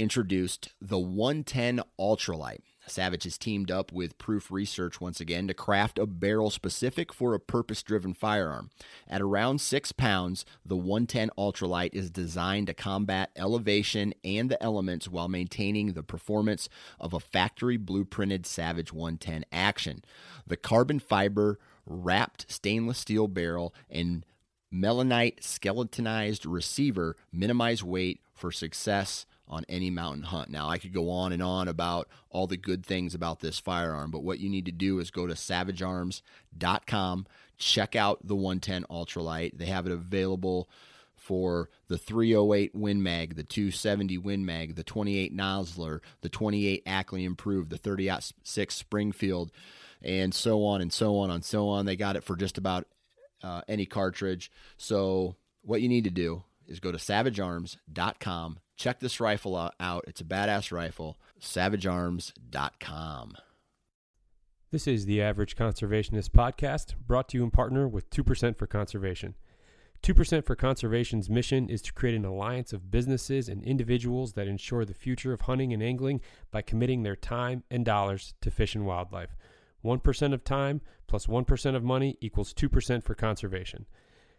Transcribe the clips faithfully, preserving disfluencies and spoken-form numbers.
introduced the one ten Ultralight. Savage has teamed up with Proof Research once again to craft a barrel specific for a purpose-driven firearm. At around six pounds, the one ten Ultralight is designed to combat elevation and the elements while maintaining the performance of a factory blueprinted Savage one ten action. The carbon fiber wrapped stainless steel barrel and melanite skeletonized receiver minimize weight for success on any mountain hunt. Now, I could go on and on about all the good things about this firearm, but what you need to do is go to savage arms dot com, check out the one ten Ultralight. They have it available for the three oh eight Win Mag, the two seventy Win Mag, the twenty-eight Nosler, the twenty-eight Ackley Improved, the thirty oh six Springfield, and so on and so on and so on. They got it for just about uh, any cartridge. So what you need to do is go to savage arms dot com. Check this rifle out. It's a badass rifle. savage arms dot com. This is the Average Conservationist podcast, brought to you in partner with two percent for Conservation. two percent for Conservation's mission is to create an alliance of businesses and individuals that ensure the future of hunting and angling by committing their time and dollars to fish and wildlife. one percent of time plus one percent of money equals two percent for Conservation.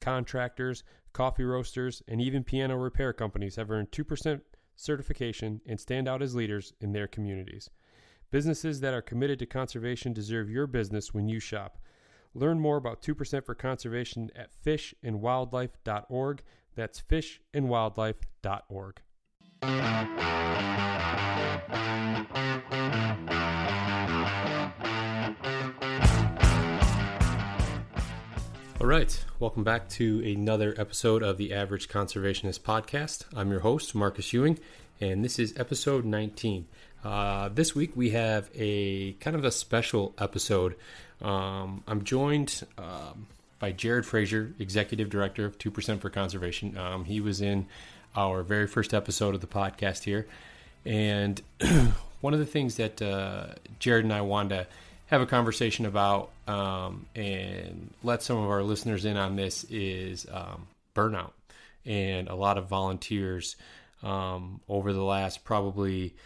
contractors, coffee roasters, and even piano repair companies have earned two percent certification and stand out as leaders in their communities. Businesses that are committed to conservation deserve your business when you shop. Learn more about two percent for Conservation at fish and wildlife dot org. That's fish and wildlife dot org. All right, welcome back to another episode of the Average Conservationist Podcast. I'm your host, Marcus Ewing, and this is episode nineteen. Uh, this week we have a kind of a special episode. Um, I'm joined um, by Jared Frazier, Executive Director of two percent for Conservation. Um, he was in our very first episode of the podcast here. And one of the things that uh, Jared and I wanted to have a conversation about um, and let some of our listeners in on this is um, burnout. And a lot of volunteers um, over the last probably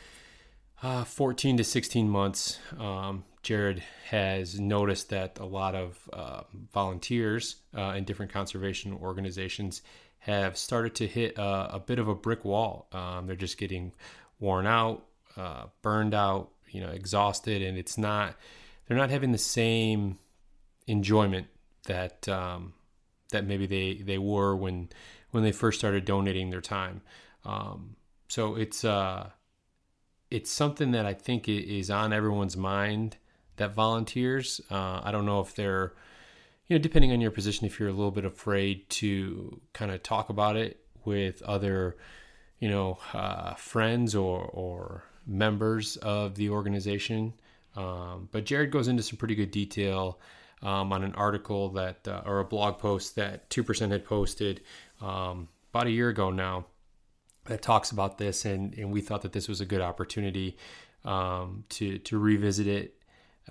uh, fourteen to sixteen months, um, Jared has noticed that a lot of uh, volunteers uh, in different conservation organizations have started to hit a, a bit of a brick wall. Um, they're just getting worn out, uh, burned out, you know, exhausted, and it's not... they're not having the same enjoyment that um, that maybe they, they were when when they first started donating their time. Um, so it's uh, it's something that I think is on everyone's mind that volunteers. Uh, I don't know if they're, you know, depending on your position, if you're a little bit afraid to kind of talk about it with other, you know, uh, friends or or members of the organization. Um, but Jared goes into some pretty good detail um, on an article that, uh, or a blog post that two percent had posted um, about a year ago now that talks about this. And, and we thought that this was a good opportunity um, to to revisit it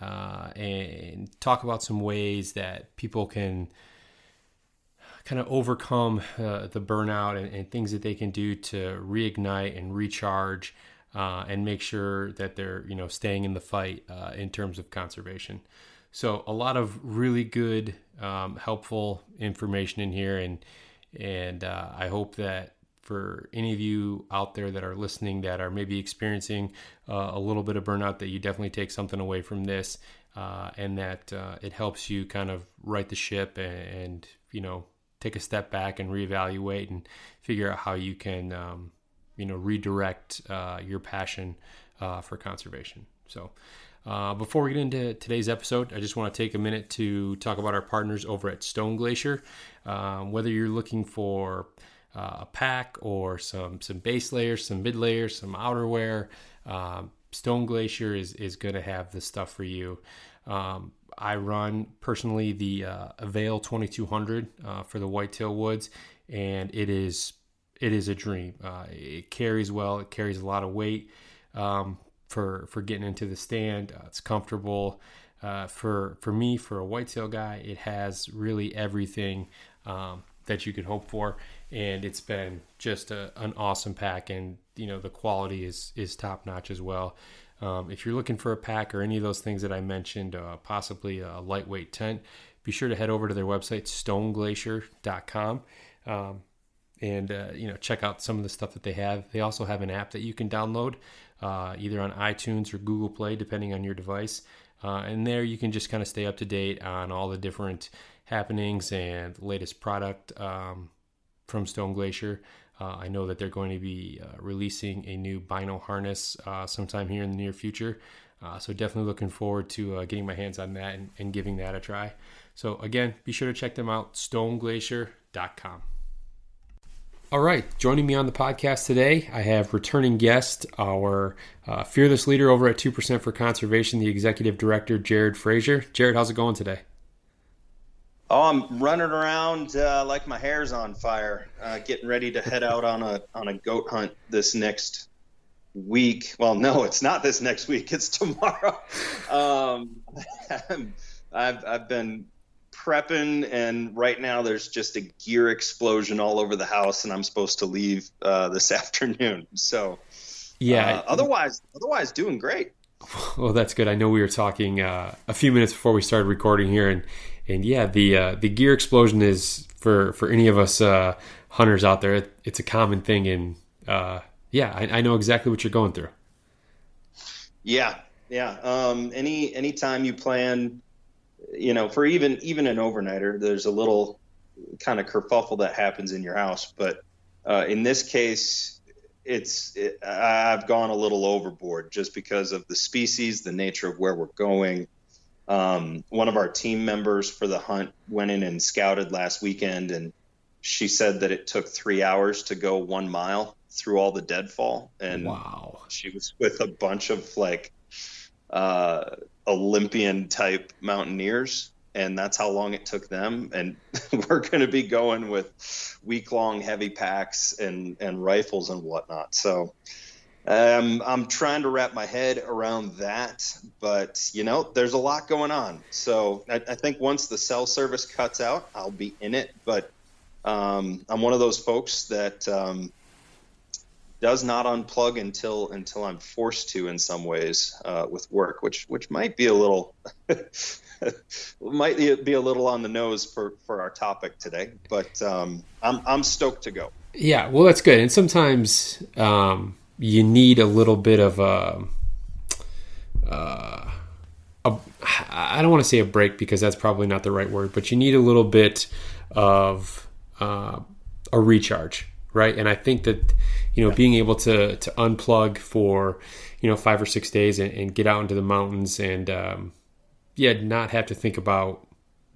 uh, and talk about some ways that people can kind of overcome uh, the burnout and, and things that they can do to reignite and recharge uh, and make sure that they're, you know, staying in the fight uh, in terms of conservation. So a lot of really good, um, helpful information in here. And, and uh, I hope that for any of you out there that are listening that are maybe experiencing uh, a little bit of burnout, that you definitely take something away from this uh, and that uh, it helps you kind of right the ship and, and, you know, take a step back and reevaluate and figure out how you can, um, you know, redirect uh, your passion uh, for conservation. So Uh, before we get into today's episode, I just want to take a minute to talk about our partners over at Stone Glacier. Um, whether you're looking for uh, a pack or some some base layers, some mid layers, some outerwear, um, Stone Glacier is, is going to have the stuff for you. Um, I run personally the uh, Avail twenty-two hundred uh, for the Whitetail Woods, and it is it is a dream. Uh, it carries well. It carries a lot of weight. Um, for for getting into the stand. Uh, it's comfortable. Uh, for for me, for a whitetail guy, it has really everything um, that you could hope for. And it's been just a, an awesome pack. And, you know, the quality is is top notch as well. Um, if you're looking for a pack or any of those things that I mentioned, uh, possibly a lightweight tent, be sure to head over to their website, stone glacier dot com. Um, and, uh, you know, check out some of the stuff that they have. They also have an app that you can download Uh, either on iTunes or Google Play, depending on your device. Uh, and there you can just kind of stay up to date on all the different happenings and latest product um, from Stone Glacier. Uh, I know that they're going to be uh, releasing a new Bino harness uh, sometime here in the near future. Uh, so definitely looking forward to uh, getting my hands on that and, and giving that a try. So again, be sure to check them out, stone glacier dot com. All right, joining me on the podcast today, I have returning guest, our uh, fearless leader over at two percent for Conservation, the Executive Director, Jared Frazier. Jared, how's it going today? Oh, I'm running around uh, like my hair's on fire, uh, getting ready to head out on a on a goat hunt this next week. Well, no, it's not this next week. It's tomorrow. Um, I've I've been... prepping, and right now there's just a gear explosion all over the house, and I'm supposed to leave uh this afternoon, so yeah uh, otherwise otherwise doing great. Well, that's good. I know we were talking uh a few minutes before we started recording here, and and yeah the uh the gear explosion is for for any of us uh hunters out there, it, it's a common thing, and uh yeah I, I know exactly what you're going through. yeah yeah um any anytime you plan, you know, for even even an overnighter, there's a little kind of kerfuffle that happens in your house. But uh, in this case, it's it, I've gone a little overboard just because of the species, the nature of where we're going. Um, one of our team members for the hunt went in and scouted last weekend, and she said that it took three hours to go one mile through all the deadfall. And wow, she was with a bunch of like uh Olympian type mountaineers, and that's how long it took them. And we're going to be going with week long heavy packs and, and rifles and whatnot. So um, I'm trying to wrap my head around that, but you know, there's a lot going on. So I, I think once the cell service cuts out, I'll be in it. But um, I'm one of those folks that um, does not unplug until until I'm forced to in some ways uh, with work, which which might be a little might be a little on the nose for, for our topic today, but um, I'm I'm stoked to go. Yeah, well, that's good. And sometimes um, you need a little bit of a, uh, a I don't want to say a break because that's probably not the right word, but you need a little bit of uh, a recharge. Right. And I think that, you know, being able to, to unplug for, you know, five or six days and, and get out into the mountains and, um, yeah, not have to think about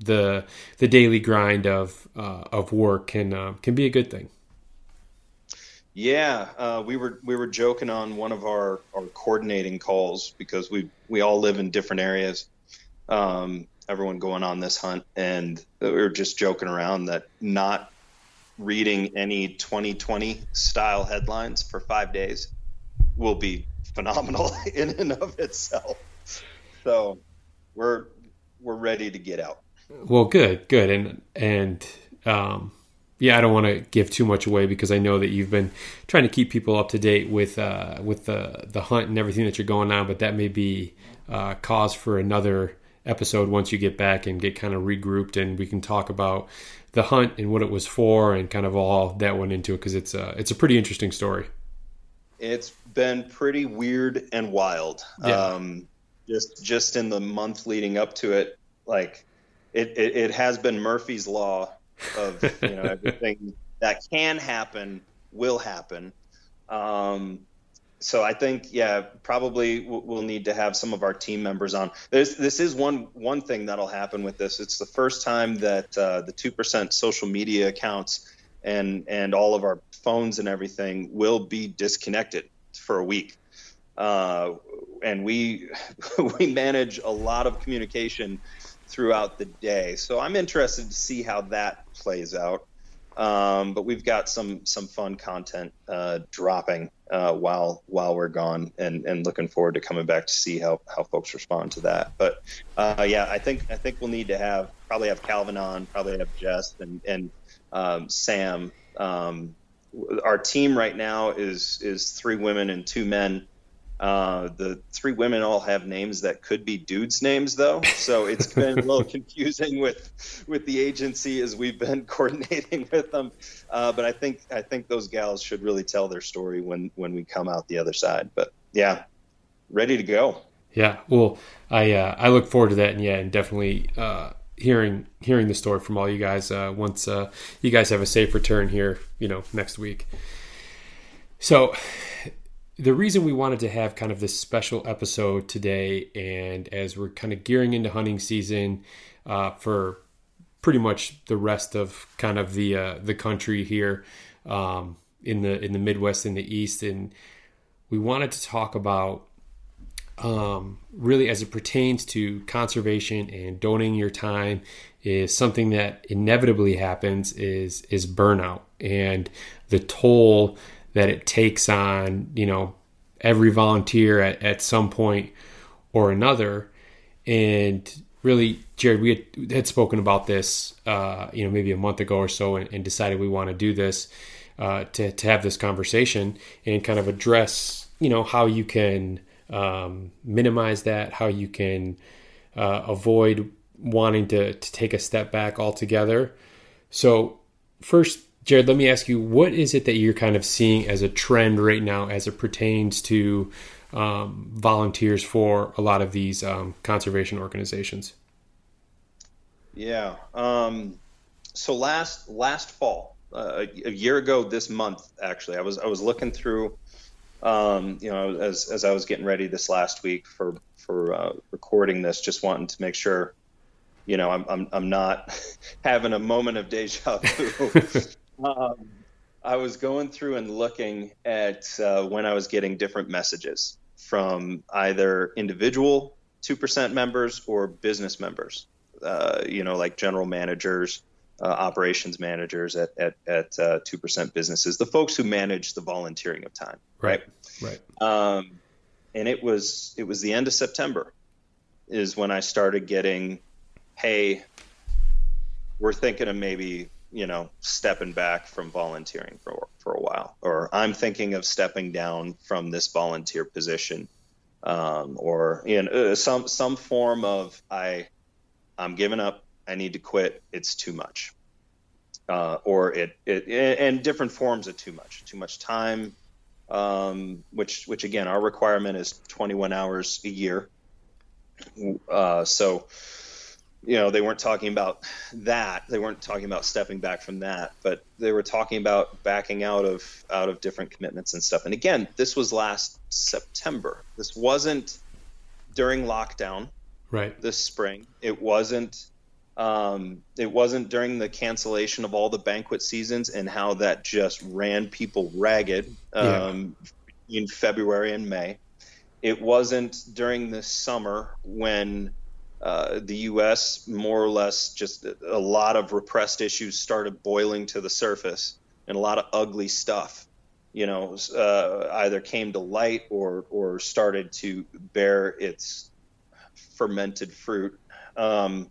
the, the daily grind of, uh, of work can, um, uh, can be a good thing. Yeah. Uh, we were, we were joking on one of our, our coordinating calls because we, we all live in different areas. Um, everyone going on this hunt, and we were just joking around that not reading any twenty twenty style headlines for five days will be phenomenal in and of itself. So we're we're ready to get out. Well, good, good. And and um, yeah, I don't want to give too much away because I know that you've been trying to keep people up to date with uh, with the the hunt and everything that you're going on. But that may be uh, cause for another episode once you get back and get kind of regrouped, and we can talk about the hunt and what it was for and kind of all that went into it, because it's a it's a pretty interesting story. It's been pretty weird and wild. Yeah. Um, just just in the month leading up to it, like it it, it has been Murphy's Law of, you know, everything that can happen will happen. Um, So I think, yeah, probably we'll need to have some of our team members on. There's, this is one one thing that'll happen with this. It's the first time that uh, the two percent social media accounts and and all of our phones and everything will be disconnected for a week. Uh, and we we manage a lot of communication throughout the day. So I'm interested to see how that plays out. Um, but we've got some, some fun content, uh, dropping, uh, while, while we're gone, and, and looking forward to coming back to see how, how folks respond to that. But, uh, yeah, I think, I think we'll need to have, probably have Calvin on, probably have Jess and, and, um, Sam. Um, our team right now is, is three women and two men. Uh, the three women all have names that could be dudes' names, though. So it's been a little confusing with with the agency as we've been coordinating with them. Uh, but I think I think those gals should really tell their story when when we come out the other side. But yeah, ready to go. Yeah, well, I uh, I look forward to that, and yeah, and definitely uh, hearing hearing the story from all you guys uh, once uh, you guys have a safe return here, you know, next week. So. The reason we wanted to have kind of this special episode today, and as we're kind of gearing into hunting season uh, for pretty much the rest of kind of the uh, the country here um, in the in the Midwest and the East, and we wanted to talk about um, really as it pertains to conservation and donating your time is something that inevitably happens is is burnout and the toll that it takes on, you know, every volunteer at, at some point or another. And really, Jared, we had, had spoken about this, uh, you know, maybe a month ago or so, and, and decided we want to do this, uh, to, to have this conversation and kind of address, you know, how you can um, minimize that, how you can uh, avoid wanting to, to take a step back altogether. So first, Jared, let me ask you, what is it that you're kind of seeing as a trend right now as it pertains to um, volunteers for a lot of these um, conservation organizations? Yeah. Um, so last last fall, uh, a year ago this month, actually, I was I was looking through, um, you know, as as I was getting ready this last week for for uh, recording this, just wanting to make sure, you know, I'm I'm I'm not having a moment of deja vu. Um, I was going through and looking at uh, when I was getting different messages from either individual two percent members or business members, uh, you know, like general managers, uh, operations managers at at, at uh, two percent businesses, the folks who manage the volunteering of time. Right, right. right. Um, and it was it was the end of September is when I started getting, hey, we're thinking of maybe, you know, stepping back from volunteering for, for a while, or I'm thinking of stepping down from this volunteer position, um, or in uh, some, some form of, I, I'm giving up, I need to quit. It's too much. Uh, or it, it, and different forms of too much, too much time. Um, which, which again, our requirement is twenty-one hours a year. Uh, so, you know, they weren't talking about that. They weren't talking about stepping back from that, but they were talking about backing out of out of different commitments and stuff. And again, this was last September. This wasn't during lockdown, right? This spring, it wasn't. Um, it wasn't during the cancellation of all the banquet seasons and how that just ran people ragged um, yeah. in February and May. It wasn't during the summer when. Uh, the U S more or less just a lot of repressed issues started boiling to the surface and a lot of ugly stuff you know, uh, either came to light or or started to bear its fermented fruit. Um,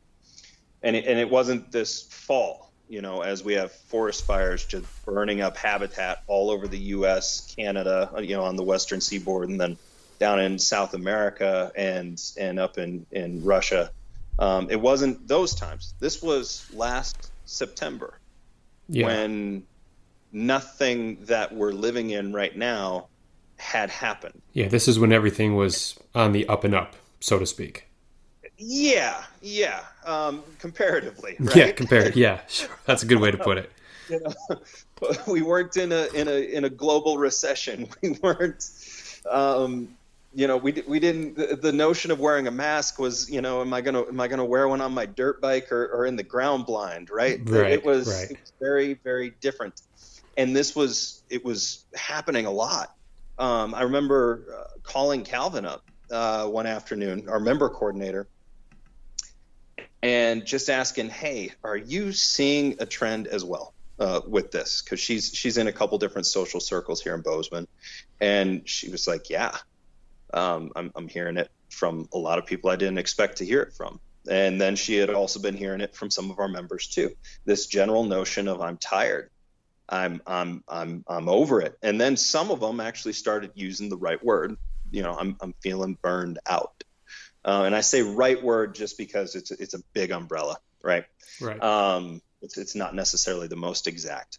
and it, and it wasn't this fall, you know, as we have forest fires just burning up habitat all over the U S, Canada, you know, on the western seaboard, and then down in South America and and up in, in Russia. Um, it wasn't those times. This was last September, yeah. when nothing that we're living in right now had happened. Yeah, this is when everything was on the up and up, so to speak. Yeah, yeah, um, comparatively. Right? Yeah, compared. Yeah, that's a good way to put it. You know, we weren't in a in a in a global recession. We weren't. Um, you know, we we didn't. The, the notion of wearing a mask was, you know, am I gonna am I gonna wear one on my dirt bike or, or in the ground blind? Right. Right. It was, right. It was very, very different. And this was, it was happening a lot. Um, I remember uh, calling Calvin up uh, one afternoon, our member coordinator, and just asking, hey, are you seeing a trend as well uh, with this? Because she's she's in a couple different social circles here in Bozeman. And she was like, yeah, um, I'm, I'm hearing it from a lot of people I didn't expect to hear it from. And then she had also been hearing it from some of our members, too. This general notion of I'm tired. I'm, I'm, I'm, I'm over it. And then some of them actually started using the right word. You know, I'm, I'm feeling burned out. Uh, and I say right word just because it's, it's a big umbrella, right? Right. Um, it's, it's not necessarily the most exact.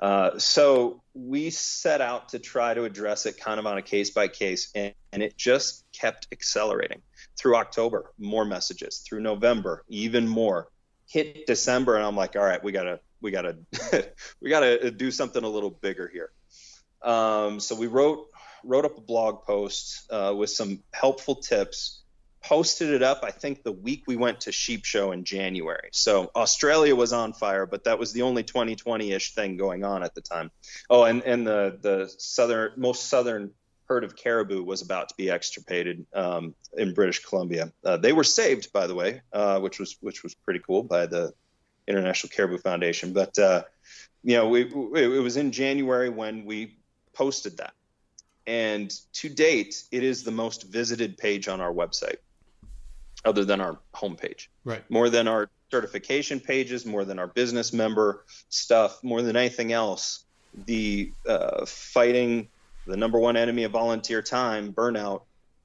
Uh, so we set out to try to address it kind of on a case by case, and, and it just kept accelerating through October, more messages, through November, even more, hit December. And I'm like, all right, we got to, we gotta, we gotta do something a little bigger here. Um, so we wrote, wrote up a blog post uh, with some helpful tips, posted it up. I think the week we went to Sheep Show in January. So Australia was on fire, but that was the only twenty twenty-ish thing going on at the time. Oh, and, and the, the southern, most southern herd of caribou was about to be extirpated um, in British Columbia. Uh, they were saved, by the way, uh, which was, which was pretty cool, by the International Caribou Foundation. But, uh, you know, we, we, it was in January when we posted that. And to date, it is the most visited page on our website, other than our homepage. Right. More than our certification pages, more than our business member stuff, more than anything else, the uh, fighting the number one enemy of volunteer time, burnout,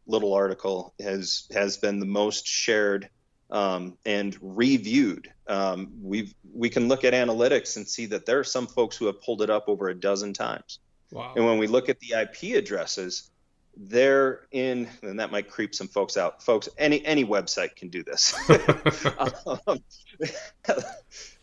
little article has, has been the most shared um, and reviewed. Um, we've, we can look at analytics and see that there are some folks who have pulled it up over a dozen times. Wow. And when we look at the I P addresses, they're in, and that might creep some folks out. Folks, any, any website can do this. um,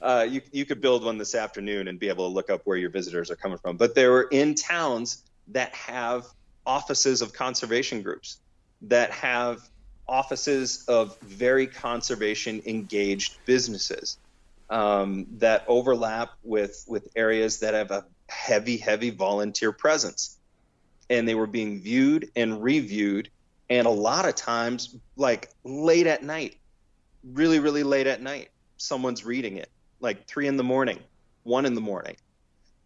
uh, you, you could build one this afternoon and be able to look up where your visitors are coming from, but they were in towns that have offices of conservation groups, that have offices of very conservation engaged businesses um, that overlap with, with areas that have a heavy, heavy volunteer presence. And they were being viewed and reviewed. And a lot of times, like late at night, really, really late at night, someone's reading it, like three in the morning, one in the morning,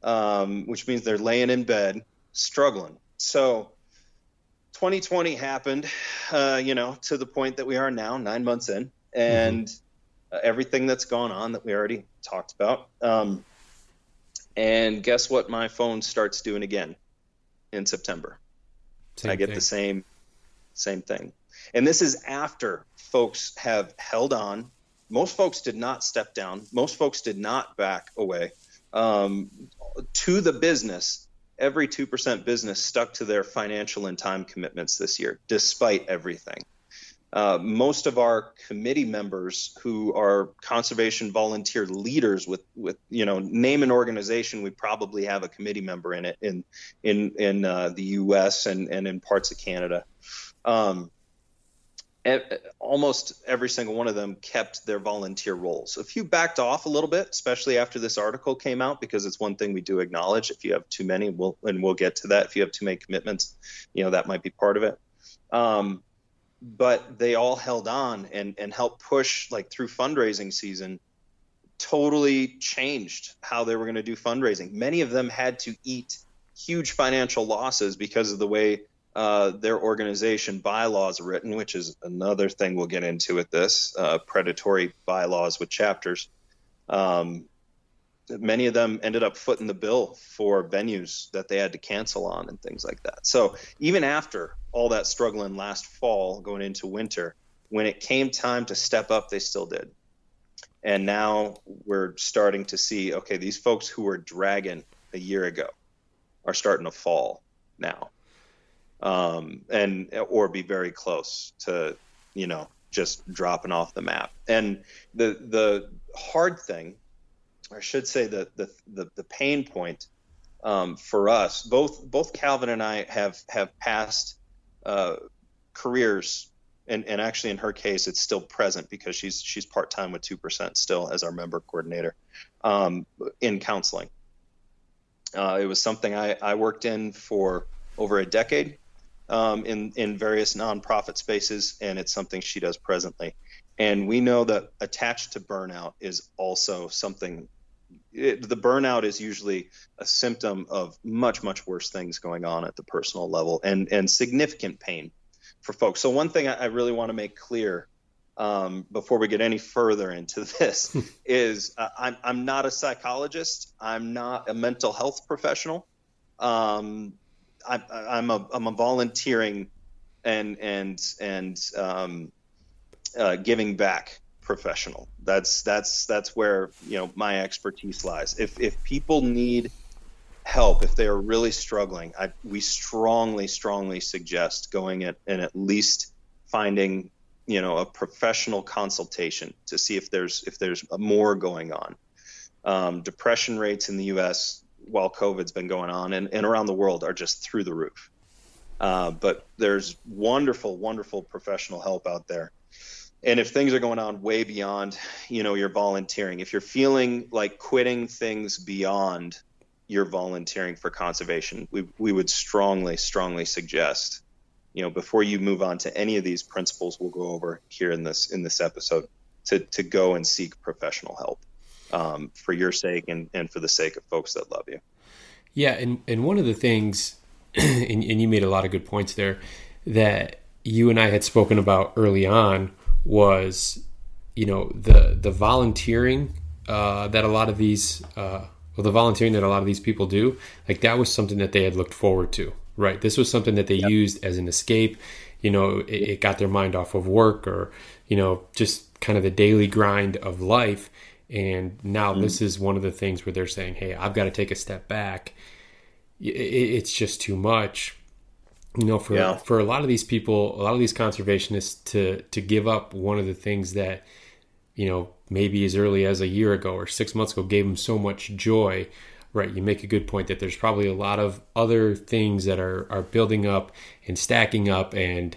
um, which means they're laying in bed, struggling. So twenty twenty happened, uh, you know, to the point that we are now nine months in, and mm-hmm. everything that's gone on that we already talked about. Um, and guess what? My phone starts doing again in September. Same I get thing. the same, same thing. And this is after folks have held on. Most folks did not step down. Most folks did not back away um, to the business. Every two percent business stuck to their financial and time commitments this year, despite everything. Uh, most of our committee members who are conservation volunteer leaders with, with, you know, name an organization, we probably have a committee member in it in, in, in uh, the U S and, and in parts of Canada. Um, almost every single one of them kept their volunteer roles. A few backed off a little bit, especially after this article came out, because it's one thing we do acknowledge. If you have too many, we'll, and we'll get to that. If you have too many commitments, you know, that might be part of it. Um, but they all held on and, and helped push, like through fundraising season, totally changed how they were going to do fundraising. Many of them had to eat huge financial losses because of the way uh, their organization bylaws are written, which is another thing we'll get into with this, uh, predatory bylaws with chapters. Um, many of them ended up footing the bill for venues that they had to cancel on and things like that. So even after all that struggling last fall going into winter, when it came time to step up, they still did. And now we're starting to see, okay, these folks who were dragging a year ago are starting to fall now, um, and or be very close to, you know, just dropping off the map. And the the hard thing, or I should say the the the, the pain point um, for us, both both Calvin and I have have past uh, careers. And, and actually, in her case, it's still present because she's she's part time with two percent still as our member coordinator um, in counseling. Uh, it was something I, I worked in for over a decade um, in in various nonprofit spaces, and it's something she does presently. And we know that attached to burnout is also something. It, the burnout is usually a symptom of much much worse things going on at the personal level and and significant pain for folks. So one thing I really want to make clear um, before we get any further into this is uh, I'm, I'm not a psychologist. I'm not a mental health professional. Um, I, I'm a I'm a volunteering and and and um, uh, giving back professional. That's that's that's where, you know, my expertise lies. If if people need help, if they are really struggling, I, we strongly, strongly suggest going at, and at least finding, you know, a professional consultation to see if there's if there's more going on. Um, depression rates in the U S while COVID's been going on and, and around the world are just through the roof. Uh, but there's wonderful, wonderful professional help out there. And if things are going on way beyond, you know, your volunteering, if you're feeling like quitting things beyond you're volunteering for conservation, we we would strongly, strongly suggest, you know, before you move on to any of these principles we'll go over here in this in this episode, to to go and seek professional help um, for your sake and, and for the sake of folks that love you. Yeah, and, and one of the things, and, and you made a lot of good points there, that you and I had spoken about early on was, you know, the, the volunteering uh, that a lot of these... Uh, Well, the volunteering that a lot of these people do, like that was something that they had looked forward to, right? This was something that they yep. used as an escape. You know, it, it got their mind off of work or, you know, just kind of the daily grind of life. And now mm-hmm. this is one of the things where they're saying, hey, I've got to take a step back. It, it, it's just too much. You know, for, yeah. for a lot of these people, a lot of these conservationists to, to give up one of the things that, you know, maybe as early as a year ago or six months ago gave them so much joy, right? You make a good point that there's probably a lot of other things that are, are building up and stacking up. And,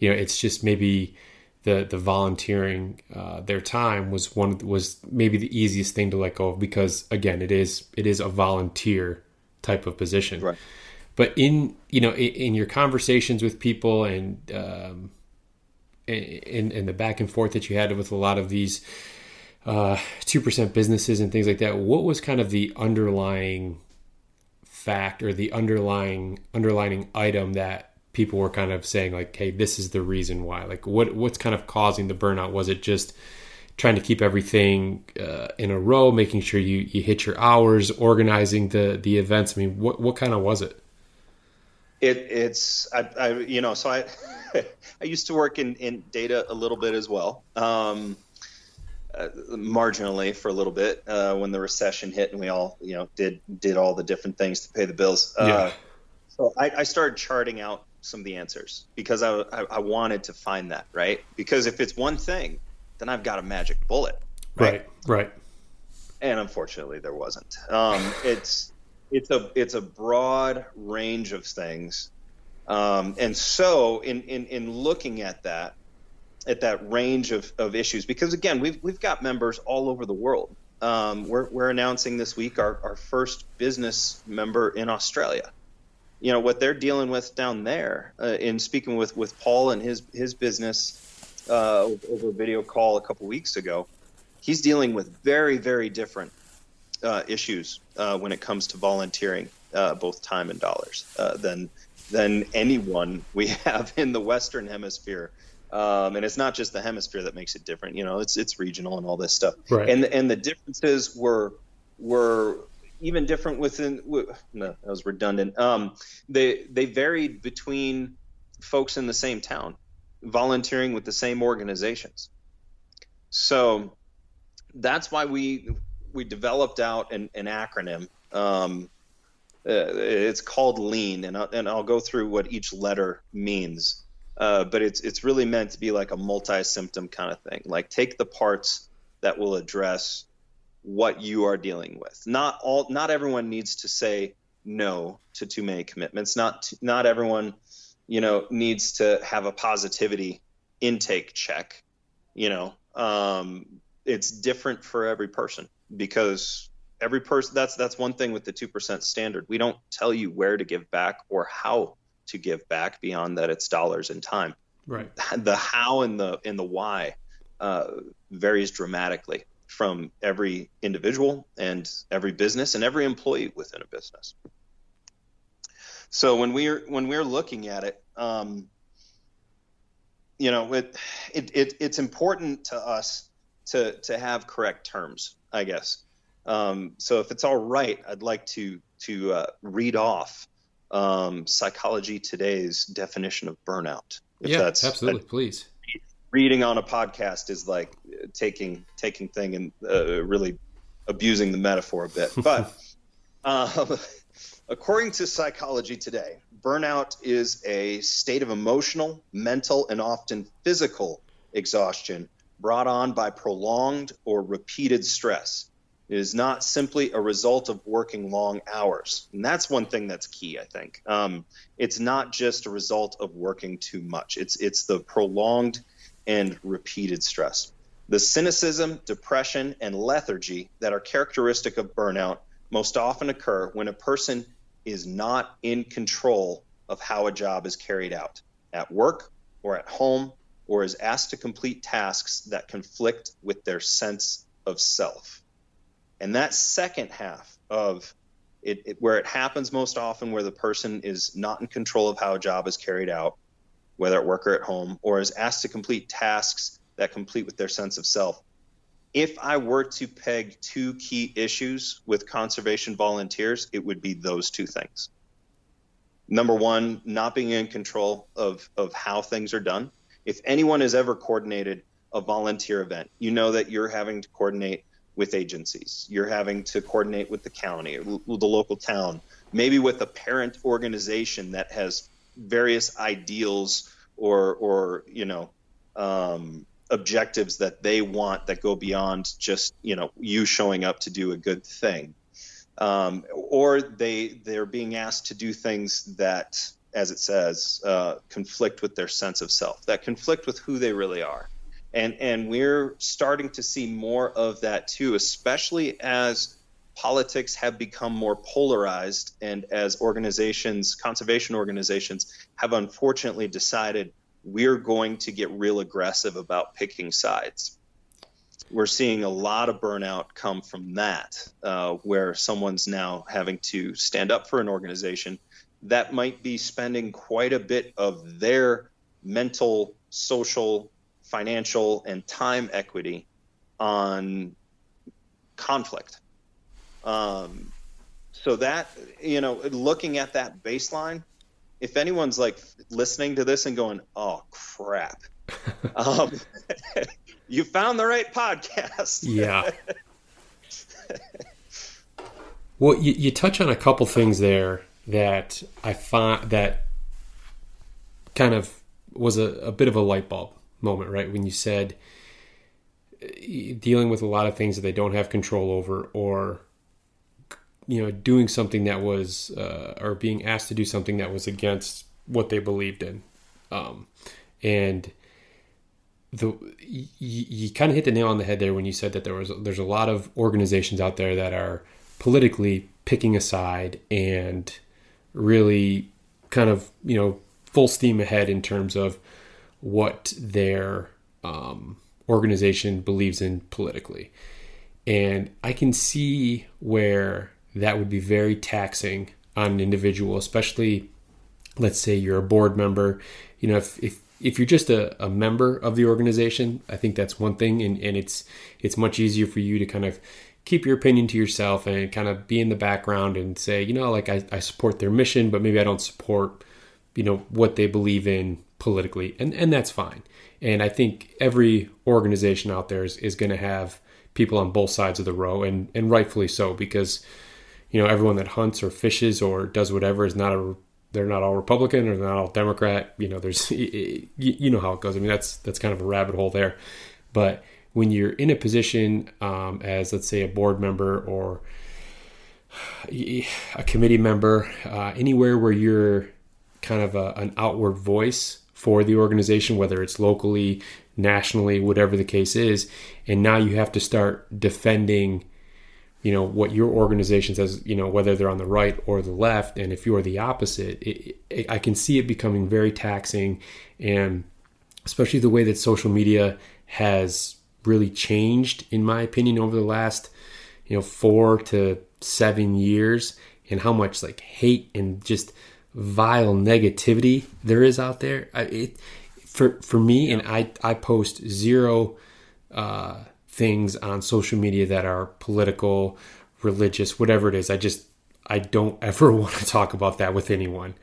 you know, it's just maybe the, the volunteering, uh, their time was one, was maybe the easiest thing to let go of because again, it is, it is a volunteer type of position, right? But in, you know, in, in your conversations with people and, um, in, in the back and forth that you had with a lot of these, uh, two percent businesses and things like that, what was kind of the underlying fact or the underlying underlining item that people were kind of saying like, hey, this is the reason why, like what, what's kind of causing the burnout? Was it just trying to keep everything, uh, in a row, making sure you, you hit your hours, organizing the, the events? I mean, what, what kind of was it? It it's, I, I, you know, so I, I used to work in, in data a little bit as well, um, uh, marginally for a little bit uh, when the recession hit and we all, you know, did did all the different things to pay the bills. Uh, yeah. So I, I started charting out some of the answers because I, I I wanted to find that, right? Because if it's one thing, then I've got a magic bullet. Right, right. right. And unfortunately, there wasn't. Um, it's it's a it's a broad range of things. Um, and so in, in, in looking at that, at that range of, of issues, because again, we've, we've got members all over the world. Um, we're, we're announcing this week our, our first business member in Australia. You know, what they're dealing with down there, uh, in speaking with, with Paul and his, his business, uh, over a video call a couple weeks ago, he's dealing with very, very different, uh, issues, uh, when it comes to volunteering uh, both time and dollars, uh, than than anyone we have in the Western Hemisphere. Um, and it's not just the hemisphere that makes it different. You know, it's it's regional and all this stuff. Right. And and the differences were were even different within. No, that was redundant. Um, they they varied between folks in the same town, volunteering with the same organizations. So that's why we we developed out an, an acronym. Um, uh, it's called LEAN, and I'll, and I'll go through what each letter means. Uh, but it's it's really meant to be like a multi-symptom kind of thing. Like, take the parts that will address what you are dealing with. Not all, not everyone needs to say no to too many commitments. Not to, not everyone, you know, needs to have a positivity intake check. You know, um, it's different for every person, because every person. That's that's one thing with the two percent standard. We don't tell you where to give back or how to give back beyond that it's dollars and time. Right. The how and the and the why uh, varies dramatically from every individual and every business and every employee within a business. So when we're when we're looking at it, um, you know, it, it it it's important to us to to have correct terms, I guess. Um, so if it's all right, I'd like to to uh, read off um Psychology Today's definition of burnout. If yeah, that's absolutely, that, please. Reading on a podcast is like taking taking thing and uh, really abusing the metaphor a bit. But um, according to Psychology Today, burnout is a state of emotional, mental, and often physical exhaustion brought on by prolonged or repeated stress. It is not simply a result of working long hours. And that's one thing that's key, I think. Um, it's not just a result of working too much. It's it's the prolonged and repeated stress. The cynicism, depression, and lethargy that are characteristic of burnout most often occur when a person is not in control of how a job is carried out at work or at home, or is asked to complete tasks that conflict with their sense of self. And that second half of it, it, where it happens most often, where the person is not in control of how a job is carried out, whether at work or at home, or is asked to complete tasks that complete with their sense of self. If I were to peg two key issues with conservation volunteers, it would be those two things. Number one, not being in control of, of how things are done. If anyone has ever coordinated a volunteer event, you know that you're having to coordinate with agencies, you're having to coordinate with the county, or the local town, maybe with a parent organization that has various ideals or, or you know, um, objectives that they want that go beyond just, you know, you showing up to do a good thing, um, or they they're being asked to do things that, as it says, uh, conflict with their sense of self, that conflict with who they really are. And and we're starting to see more of that too, especially as politics have become more polarized and as organizations, conservation organizations, have unfortunately decided we're going to get real aggressive about picking sides. We're seeing a lot of burnout come from that, uh, where someone's now having to stand up for an organization that might be spending quite a bit of their mental, social, financial, and time equity on conflict. Um, so that, you know, looking at that baseline, if anyone's like listening to this and going, oh, crap, um, you found the right podcast. Yeah. Well, you, you touch on a couple things there that I find that kind of was a, a bit of a light bulb moment, right? When you said dealing with a lot of things that they don't have control over, or, you know, doing something that was, uh, or being asked to do something that was against what they believed in. Um, and the, you, you kind of hit the nail on the head there when you said that there was, there's a lot of organizations out there that are politically picking a side and really kind of, you know, full steam ahead in terms of what their um, organization believes in politically. And I can see where that would be very taxing on an individual, especially, let's say you're a board member. You know, if if, if you're just a, a member of the organization, I think that's one thing, and, and it's it's much easier for you to kind of keep your opinion to yourself and kind of be in the background and say, you know, like I, I support their mission, but maybe I don't support, you know, what they believe in politically. And and that's fine. And I think every organization out there is, is going to have people on both sides of the row, and, and rightfully so, because, you know, everyone that hunts or fishes or does whatever is not a, they're not all Republican or they're not all Democrat. You know, there's, you know how it goes. I mean, that's, that's kind of a rabbit hole there. But when you're in a position um, as, let's say, a board member or a committee member, uh, anywhere where you're kind of a, an outward voice for the organization, whether it's locally, nationally, whatever the case is, and now you have to start defending, you know, what your organization says, you know, whether they're on the right or the left, and if you're the opposite, it, it, I can see it becoming very taxing, and especially the way that social media has really changed, in my opinion, over the last, you know, four to seven years, and how much like hate and just vile negativity there is out there. I, it for for me, yeah. And I I post zero uh, things on social media that are political, religious, whatever it is. I just I don't ever want to talk about that with anyone.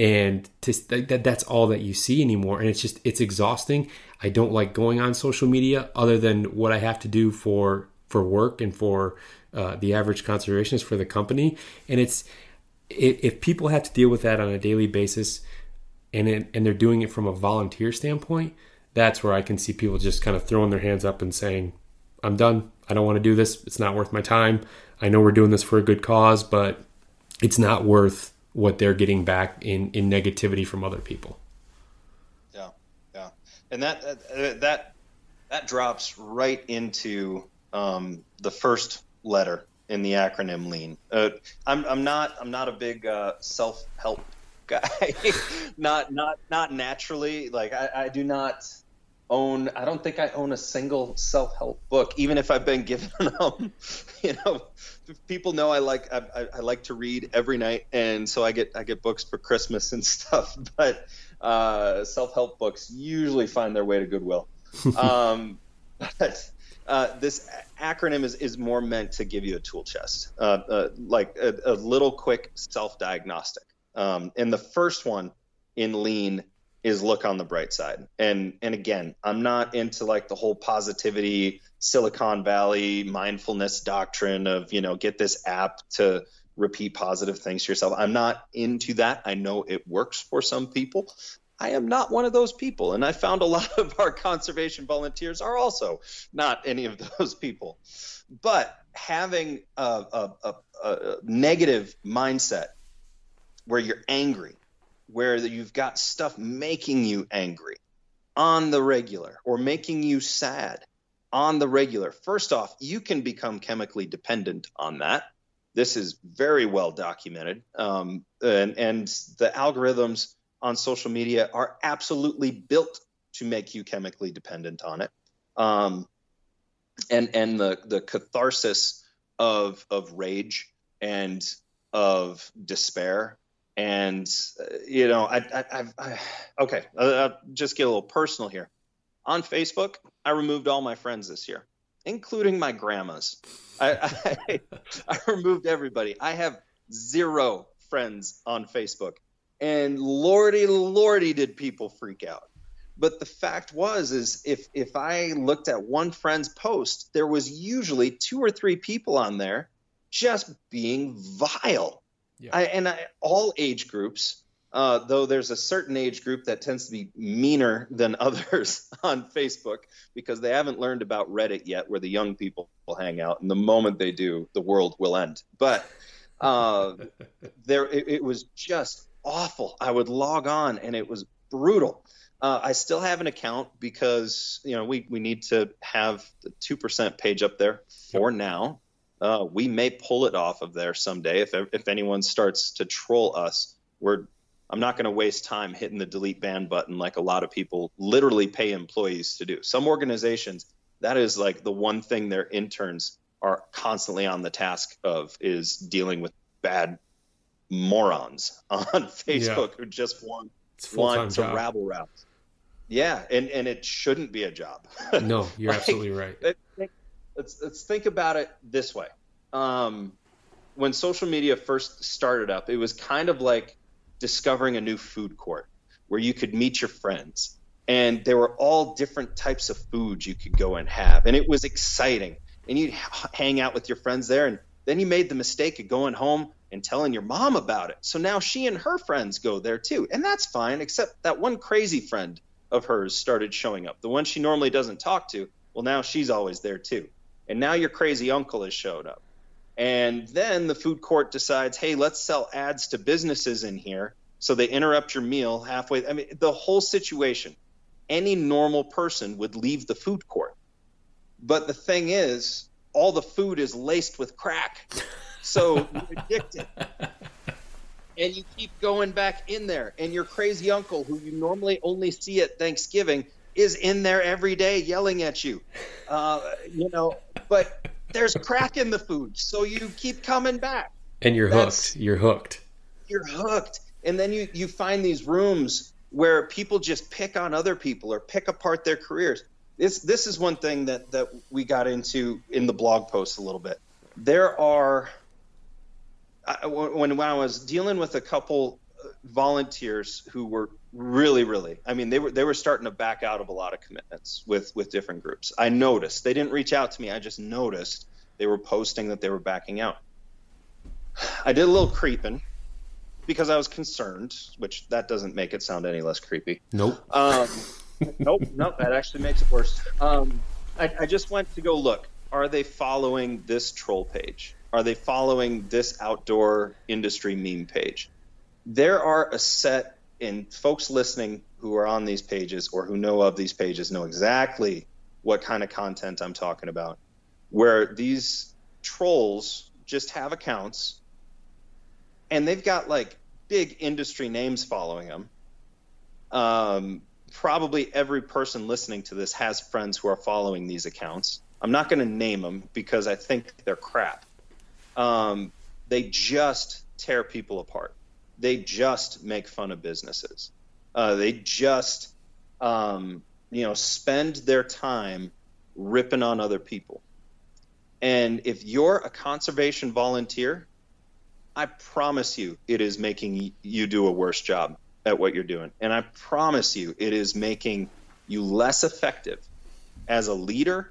And to, that that's all that you see anymore, and it's just it's exhausting. I don't like going on social media other than what I have to do for for work and for uh, the average conservationist for the company. And it's it, if people have to deal with that on a daily basis, and it, and they're doing it from a volunteer standpoint, that's where I can see people just kind of throwing their hands up and saying, "I'm done. I don't want to do this. It's not worth my time. I know we're doing this for a good cause, but it's not worth" what they're getting back in, in negativity from other people. Yeah. Yeah. And that, uh, that, that drops right into um, the first letter in the acronym LEAN. Uh, I'm, I'm not, I'm not a big uh, self-help guy, not, not, not naturally. Like I, I do not own, I don't think I own a single self-help book, even if I've been given them. You know, people know I like I, I like to read every night, and so I get I get books for Christmas and stuff. But uh, self-help books usually find their way to Goodwill. um, but uh, this acronym is, is more meant to give you a tool chest, uh, uh, like a, a little quick self-diagnostic. Um, and the first one in LEAN is look on the bright side. And and again, I'm not into like the whole positivity, Silicon Valley mindfulness doctrine of, you know, get this app to repeat positive things to yourself. I'm not into that. I know it works for some people. I am not one of those people. And I found a lot of our conservation volunteers are also not any of those people. But having a, a, a, a negative mindset where you're angry, where you've got stuff making you angry on the regular or making you sad on the regular. First off, you can become chemically dependent on that. This is very well documented. Um, and, and the algorithms on social media are absolutely built to make you chemically dependent on it. Um, and and the, the catharsis of, of rage and of despair. And, uh, you know, I, I, I've, I, okay, I'll just get a little personal here. On Facebook, I removed all my friends this year, including my grandmas. I, I, I removed everybody. I have zero friends on Facebook, and lordy, lordy, did people freak out. But the fact was, is if, if I looked at one friend's post, there was usually two or three people on there just being vile. Yeah. I, and I, all age groups, uh, though there's a certain age group that tends to be meaner than others on Facebook because they haven't learned about Reddit yet, where the young people will hang out. And the moment they do, the world will end. But uh, there, it, it was just awful. I would log on, and it was brutal. Uh, I still have an account because, you know, we, we need to have the two percent page up there for yep. now. Uh, we may pull it off of there someday. If if anyone starts to troll us, we're I'm not going to waste time hitting the delete ban button like a lot of people literally pay employees to do. Some organizations, that is like the one thing their interns are constantly on the task of, is dealing with bad morons on Facebook yeah. who just want, want to job. rabble rouse. Yeah, and, and it shouldn't be a job. No, you're like, absolutely right. It, let's let's think about it this way. Um, when social media first started up, it was kind of like discovering a new food court where you could meet your friends. And there were all different types of foods you could go and have. And it was exciting. And you'd hang out with your friends there. And then you made the mistake of going home and telling your mom about it. So now she and her friends go there too. And that's fine, except that one crazy friend of hers started showing up. The one she normally doesn't talk to. Well, now she's always there too. And now your crazy uncle has showed up. And then the food court decides, hey, let's sell ads to businesses in here. So they interrupt your meal halfway. I mean, the whole situation. Any normal person would leave the food court. But the thing is, all the food is laced with crack. So you're addicted. And you keep going back in there. And your crazy uncle, who you normally only see at Thanksgiving, is in there every day yelling at you. Uh, you know, but there's crack in the food. So you keep coming back. And you're That's, hooked. You're hooked. You're hooked. And then you, you find these rooms where people just pick on other people or pick apart their careers. This this is one thing that, that we got into in the blog post a little bit. There are, I, when, when I was dealing with a couple volunteers who were really, really, I mean, they were they were starting to back out of a lot of commitments with, with different groups. I noticed. They didn't reach out to me. I just noticed they were posting that they were backing out. I did a little creeping, because I was concerned, which that doesn't make it sound any less creepy. Nope. Um, nope. Nope. That actually makes it worse. Um, I, I just went to go look. Are they following this troll page? Are they following this outdoor industry meme page? There are a set, and folks listening who are on these pages or who know of these pages know exactly what kind of content I'm talking about, where these trolls just have accounts. And they've got like big industry names following them. Um, probably every person listening to this has friends who are following these accounts. I'm not going to name them because I think they're crap. Um, they just tear people apart. They just make fun of businesses. Uh, they just, um, you know, spend their time ripping on other people. And if you're a conservation volunteer, I promise you it is making you do a worse job at what you're doing. And I promise you it is making you less effective as a leader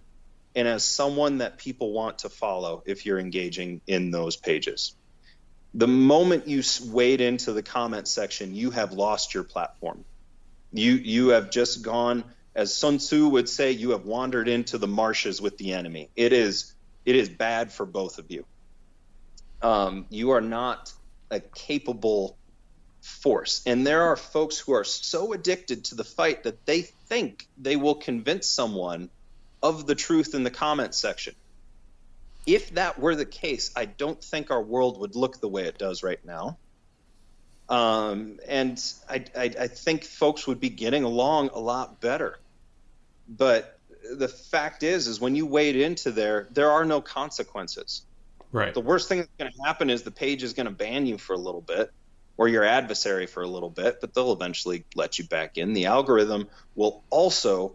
and as someone that people want to follow if you're engaging in those pages. The moment you wade into the comment section, you have lost your platform. You, you have just gone, as Sun Tzu would say, you have wandered into the marshes with the enemy. It is, it is bad for both of you. Um, you are not a capable force. And there are folks who are so addicted to the fight that they think they will convince someone of the truth in the comment section. If that were the case, I don't think our world would look the way it does right now. Um, and I, I, I think folks would be getting along a lot better. But the fact is, is when you wade into there, there are no consequences. Right. The worst thing that's going to happen is the page is going to ban you for a little bit or your adversary for a little bit, but they'll eventually let you back in. The algorithm will also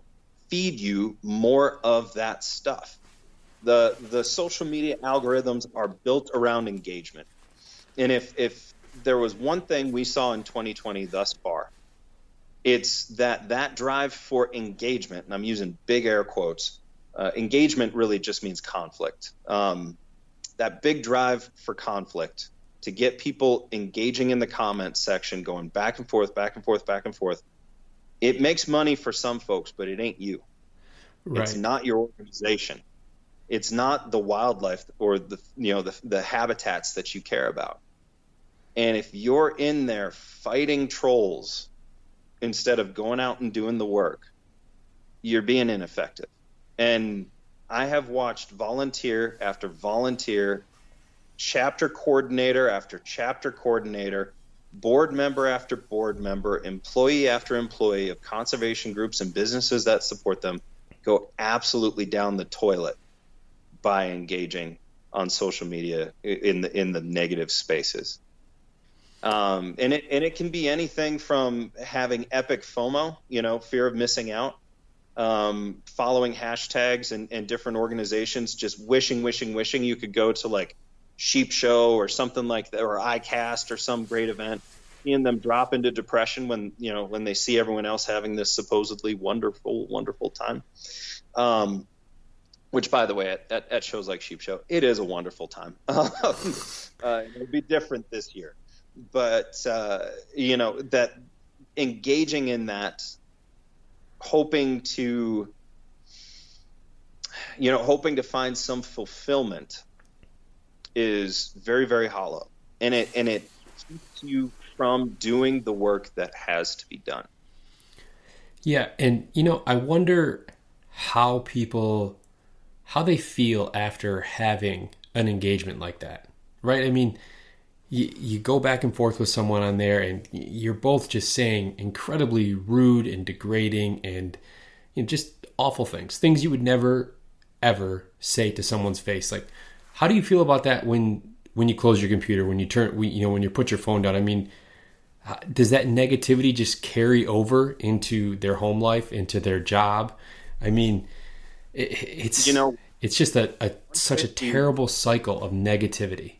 feed you more of that stuff. The the social media algorithms are built around engagement. And if, if there was one thing we saw in twenty twenty thus far, it's that that drive for engagement, and I'm using big air quotes, uh, engagement really just means conflict. Um That big drive for conflict to get people engaging in the comments section, going back and forth, back and forth, back and forth. It makes money for some folks, but it ain't you. Right. It's not your organization. It's not the wildlife or the you know the, the habitats that you care about. And if you're in there fighting trolls instead of going out and doing the work, you're being ineffective. And I have watched volunteer after volunteer, chapter coordinator after chapter coordinator, board member after board member, employee after employee of conservation groups and businesses that support them go absolutely down the toilet by engaging on social media in the in the negative spaces. Um, and it, and it can be anything from having epic FOMO, you know, fear of missing out, um, following hashtags and, and different organizations, just wishing, wishing, wishing you could go to like Sheep Show or something like that, or iCast or some great event, seeing them drop into depression when, you know, when they see everyone else having this supposedly wonderful, wonderful time. Um, Which, by the way, at, at, at shows like Sheep Show, it is a wonderful time. um, uh, it'll be different this year. But, uh, you know, that engaging in that, hoping to, you know, hoping to find some fulfillment is very, very hollow. And it, and it keeps you from doing the work that has to be done. Yeah. And, you know, I wonder how people... how they feel after having an engagement like that, right? I mean, you, you go back and forth with someone on there and you're both just saying incredibly rude and degrading and, you know, just awful things, things you would never, ever say to someone's face. Like, how do you feel about that when, when you close your computer, when you turn, you know, when you put your phone down? I mean, does that negativity just carry over into their home life, into their job? I mean, It, it's you know it's just a, a such a terrible cycle of negativity.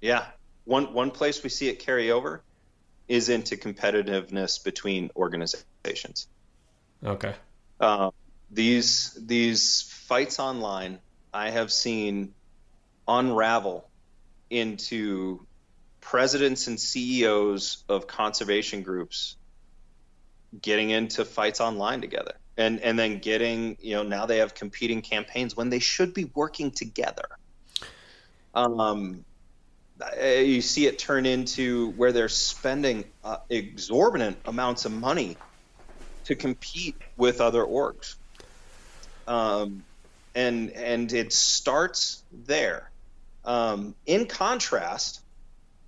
Yeah, one one place we see it carry over is into competitiveness between organizations. Okay, uh, these these fights online I have seen unravel into presidents and C E Os of conservation groups getting into fights online together. And and then getting, you know, now they have competing campaigns when they should be working together. Um, you see it turn into where they're spending uh, exorbitant amounts of money to compete with other orgs. Um, and and it starts there. Um, in contrast,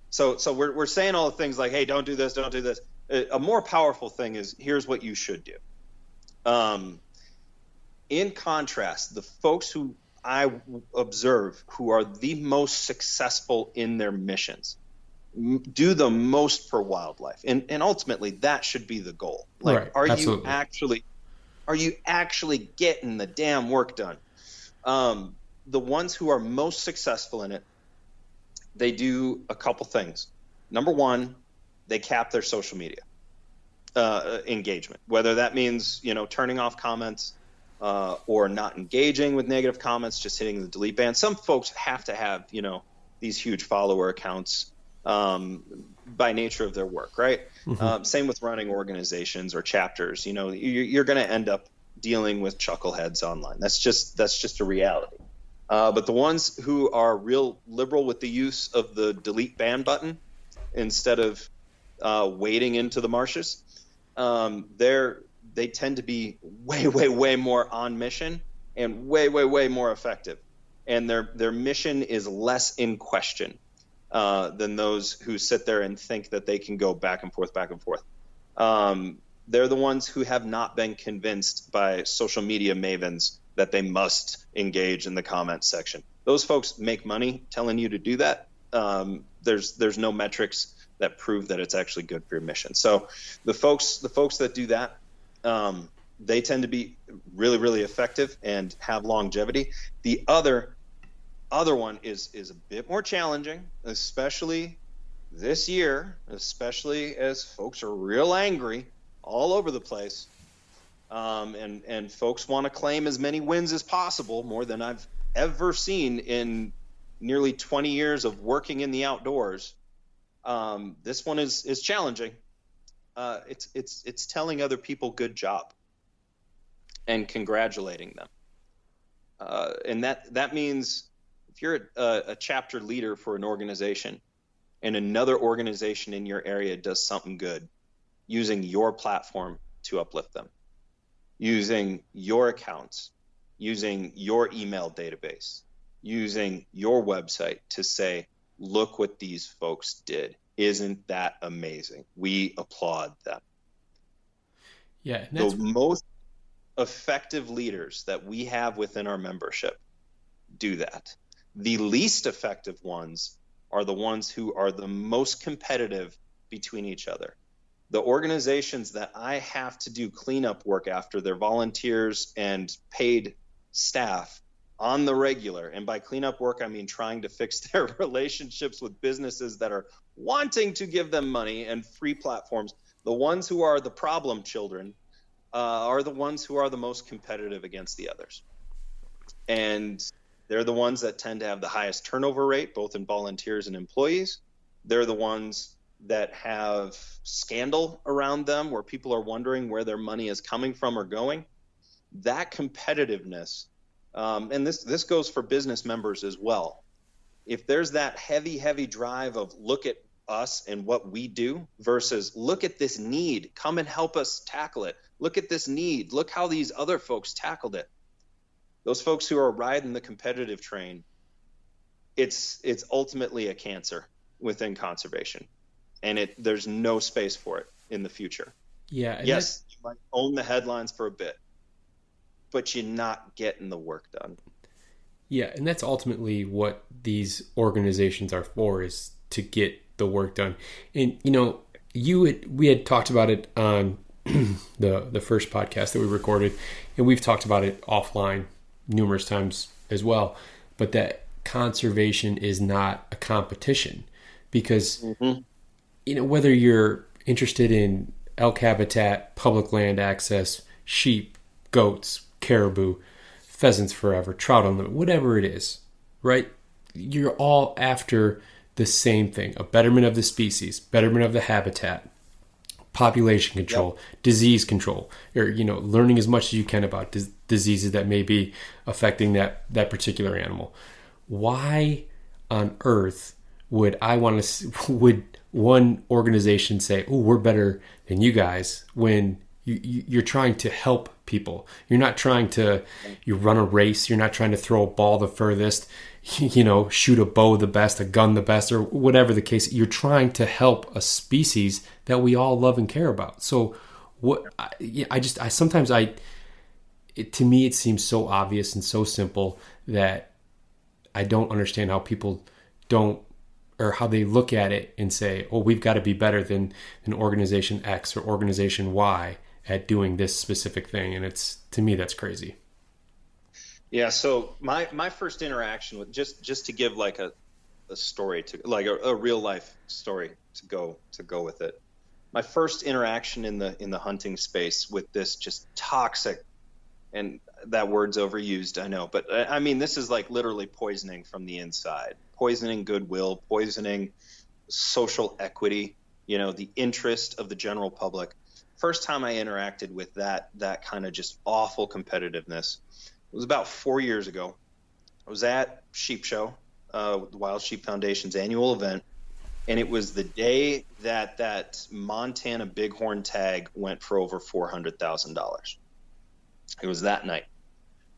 so so we're we're saying all the things like, hey, don't do this, don't do this. A, a more powerful thing is here's what you should do. Um, in contrast, the folks who I observe who are the most successful in their missions m- do the most for wildlife. And, and ultimately that should be the goal. Like, right. are Absolutely. you actually, are you actually getting the damn work done? Um, the ones who are most successful in it, they do a couple things. Number one, they cap their social media. Uh, engagement, whether that means, you know, turning off comments uh, or not engaging with negative comments, just hitting the delete button. Some folks have to have, you know, these huge follower accounts um, by nature of their work, right? Mm-hmm. Um, same with running organizations or chapters. You know, you, you're going to end up dealing with chuckleheads online. That's just that's just a reality. Uh, but the ones who are real liberal with the use of the delete ban button instead of uh, wading into the marshes. Um, they're, they tend to be way, way, way more on mission and way, way, way more effective. And their, their mission is less in question, uh, than those who sit there and think that they can go back and forth, back and forth. Um, they're the ones who have not been convinced by social media mavens that they must engage in the comment section. Those folks make money telling you to do that. Um, there's, there's no metrics that prove that it's actually good for your mission. So the folks, the folks that do that, um, they tend to be really, really effective and have longevity. The other, other one is, is a bit more challenging, especially this year, especially as folks are real angry all over the place. Um, and, and folks want to claim as many wins as possible, more than I've ever seen in nearly twenty years of working in the outdoors. Um, this one is, is challenging. Uh, it's, it's, it's telling other people good job and congratulating them. Uh, and that, that means if you're a, a chapter leader for an organization and another organization in your area does something good, using your platform to uplift them, using your accounts, using your email database, using your website to say, look what these folks did. Isn't that amazing? We applaud them. Yeah. The most effective leaders that we have within our membership do that. The least effective ones are the ones who are the most competitive between each other. The organizations that I have to do cleanup work after, their volunteers and paid staff on the regular, and by cleanup work, I mean trying to fix their relationships with businesses that are wanting to give them money and free platforms. The ones who are the problem children uh, are the ones who are the most competitive against the others. And they're the ones that tend to have the highest turnover rate, both in volunteers and employees. They're the ones that have scandal around them where people are wondering where their money is coming from or going. That competitiveness, um, and this, this goes for business members as well. If there's that heavy, heavy drive of look at us and what we do versus look at this need, come and help us tackle it. Look at this need. Look how these other folks tackled it. Those folks who are riding the competitive train, it's it's ultimately a cancer within conservation. And it there's no space for it in the future. Yeah. Yes, you might own the headlines for a bit, but you're not getting the work done. Yeah, and that's ultimately what these organizations are for, is to get the work done. And, you know, you had, we had talked about it on the the first podcast that we recorded, and we've talked about it offline numerous times as well, but that conservation is not a competition, because mm-hmm. you know, whether you're interested in elk habitat, public land access, sheep, goats, caribou, pheasants forever, trout unlimited, whatever it is, right? You're all after the same thing, a betterment of the species, betterment of the habitat, population control, yep. disease control, or, you know, learning as much as you can about dis- diseases that may be affecting that, that particular animal. Why on earth would I want to, would, one organization say, oh, we're better than you guys, when you, you, you're trying to help people? You're not trying to you run a race. You're not trying to throw a ball the furthest, you know, shoot a bow the best, a gun the best, or whatever the case. You're trying to help a species that we all love and care about. So what I, I just, I sometimes I, it, to me, it seems so obvious and so simple that I don't understand how people don't, or how they look at it and say, oh, we've got to be better than an organization X or organization Y at doing this specific thing. And it's, to me, that's crazy. Yeah. So my, my first interaction with, just, just to give like a, a story to like a, a real life story to go, to go with it. My first interaction in the, in the hunting space with this just toxic, and that word's overused, I know, but I mean, this is like literally poisoning from the inside. Poisoning goodwill, poisoning social equity, you know, the interest of the general public. First time I interacted with that, that kind of just awful competitiveness, it was about four years ago. I was at Sheep Show, uh, the Wild Sheep Foundation's annual event, and it was the day that that Montana Bighorn tag went for over four hundred thousand dollars. It was that night,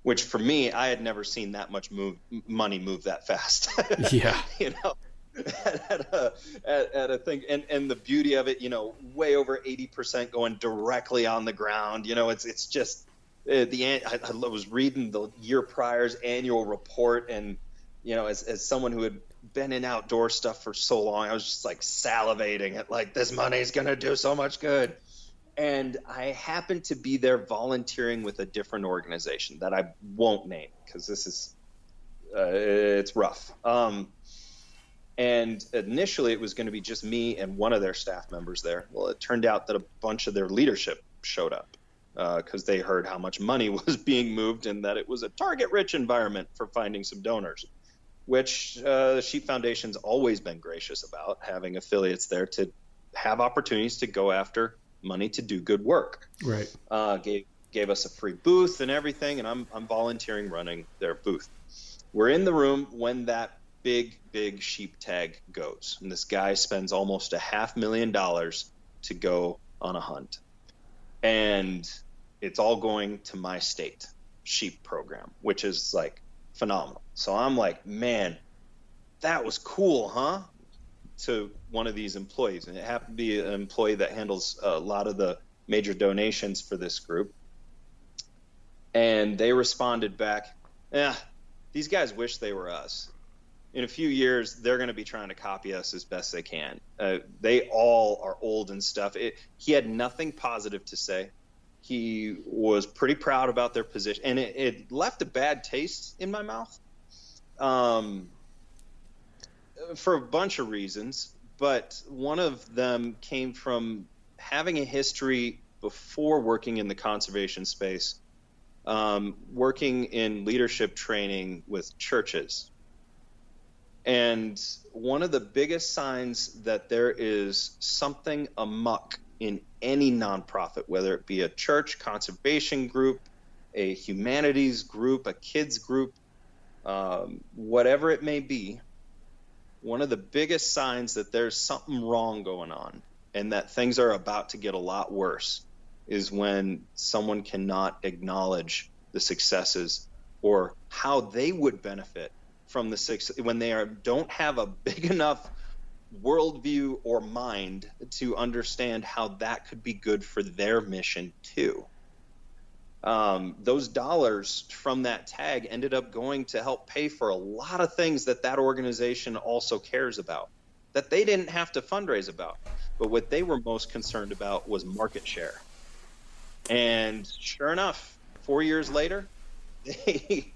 which for me, I had never seen that much move, money move that fast. Yeah, you know, at, at, a, at, at a thing, and and the beauty of it, you know, way over eighty percent going directly on the ground. You know, it's it's just uh, the I, I was reading the year prior's annual report, and you know, as as someone who had been in outdoor stuff for so long, I was just like salivating at like this money's gonna do so much good. And I happened to be there volunteering with a different organization that I won't name because this is, uh, it's rough. Um, and initially it was going to be just me and one of their staff members there. Well, it turned out that a bunch of their leadership showed up because uh, they heard how much money was being moved and that it was a target-rich environment for finding some donors, which uh, the Sheep Foundation's always been gracious about, having affiliates there to have opportunities to go after money to do good work. Right. Uh, gave gave us a free booth and everything, and I'm I'm volunteering running their booth. We're in the room when that big big sheep tag goes, and this guy spends almost a half million dollars to go on a hunt, and it's all going to my state sheep program, which is like phenomenal. So I'm like, man, that was cool, huh? To one of these employees, and it happened to be an employee that handles a lot of the major donations for this group. And they responded back, yeah, these guys wish they were us. in a few years, they're going to be trying to copy us as best they can. Uh, they all are old and stuff. It, he had nothing positive to say. He was pretty proud about their position, and it, it left a bad taste in my mouth um, for a bunch of reasons. But one of them came from having a history before working in the conservation space, um, working in leadership training with churches. And one of the biggest signs that there is something amok in any nonprofit, whether it be a church, conservation group, a humanities group, a kids group, um, whatever it may be, one of the biggest signs that there's something wrong going on and that things are about to get a lot worse is when someone cannot acknowledge the successes or how they would benefit from the six, when they are, don't have a big enough worldview or mind to understand how that could be good for their mission too. Um, those dollars from that tag ended up going to help pay for a lot of things that that organization also cares about, that they didn't have to fundraise about. But what they were most concerned about was market share. And sure enough, four years later, they,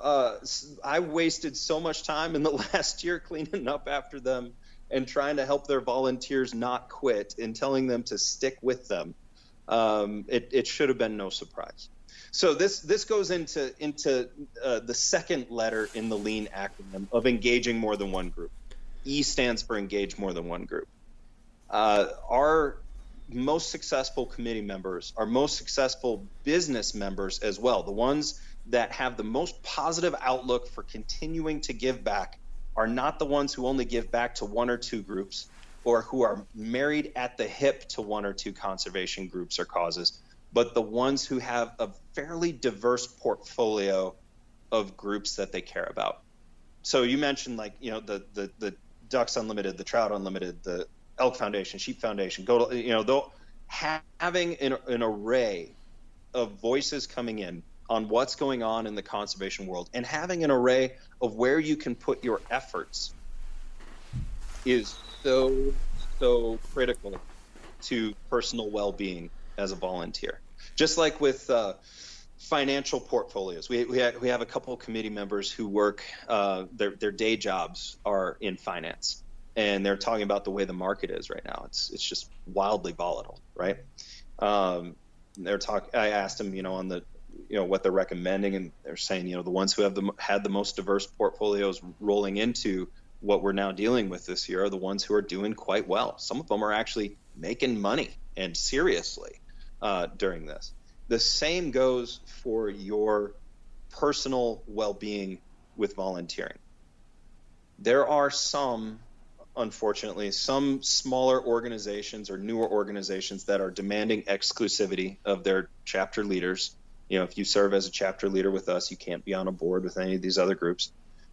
uh, I wasted so much time in the last year cleaning up after them and trying to help their volunteers not quit and telling them to stick with them. Um, it, it should have been no surprise. So this this goes into into uh, the second letter in the LEAN acronym of engaging more than one group. E stands for engage more than one group. Uh, our most successful committee members, our most successful business members as well, the ones that have the most positive outlook for continuing to give back are not the ones who only give back to one or two groups, or who are married at the hip to one or two conservation groups or causes, but the ones who have a fairly diverse portfolio of groups that they care about. So you mentioned, like, you know, the the, the Ducks Unlimited, the Trout Unlimited, the Elk Foundation, Sheep Foundation, go to, you know, though, having an, an array of voices coming in on what's going on in the conservation world and having an array of where you can put your efforts is so, so critical to personal well-being as a volunteer. Just like with uh, financial portfolios, we we, ha- we have a couple of committee members who work, uh, their their day jobs are in finance, and they're talking about the way the market is right now. It's it's just wildly volatile, right? Um, they're talk. I asked them, you know, on the, you know, what they're recommending, and they're saying, you know, the ones who have the had the most diverse portfolios rolling into what we're now dealing with this year are the ones who are doing quite well. Some of them are actually making money, and seriously, uh, during this. The same goes for your personal well-being with volunteering. There are some, unfortunately, some smaller organizations or newer organizations that are demanding exclusivity of their chapter leaders. You know, if you serve as a chapter leader with us, you can't be on a board with any of these other groups.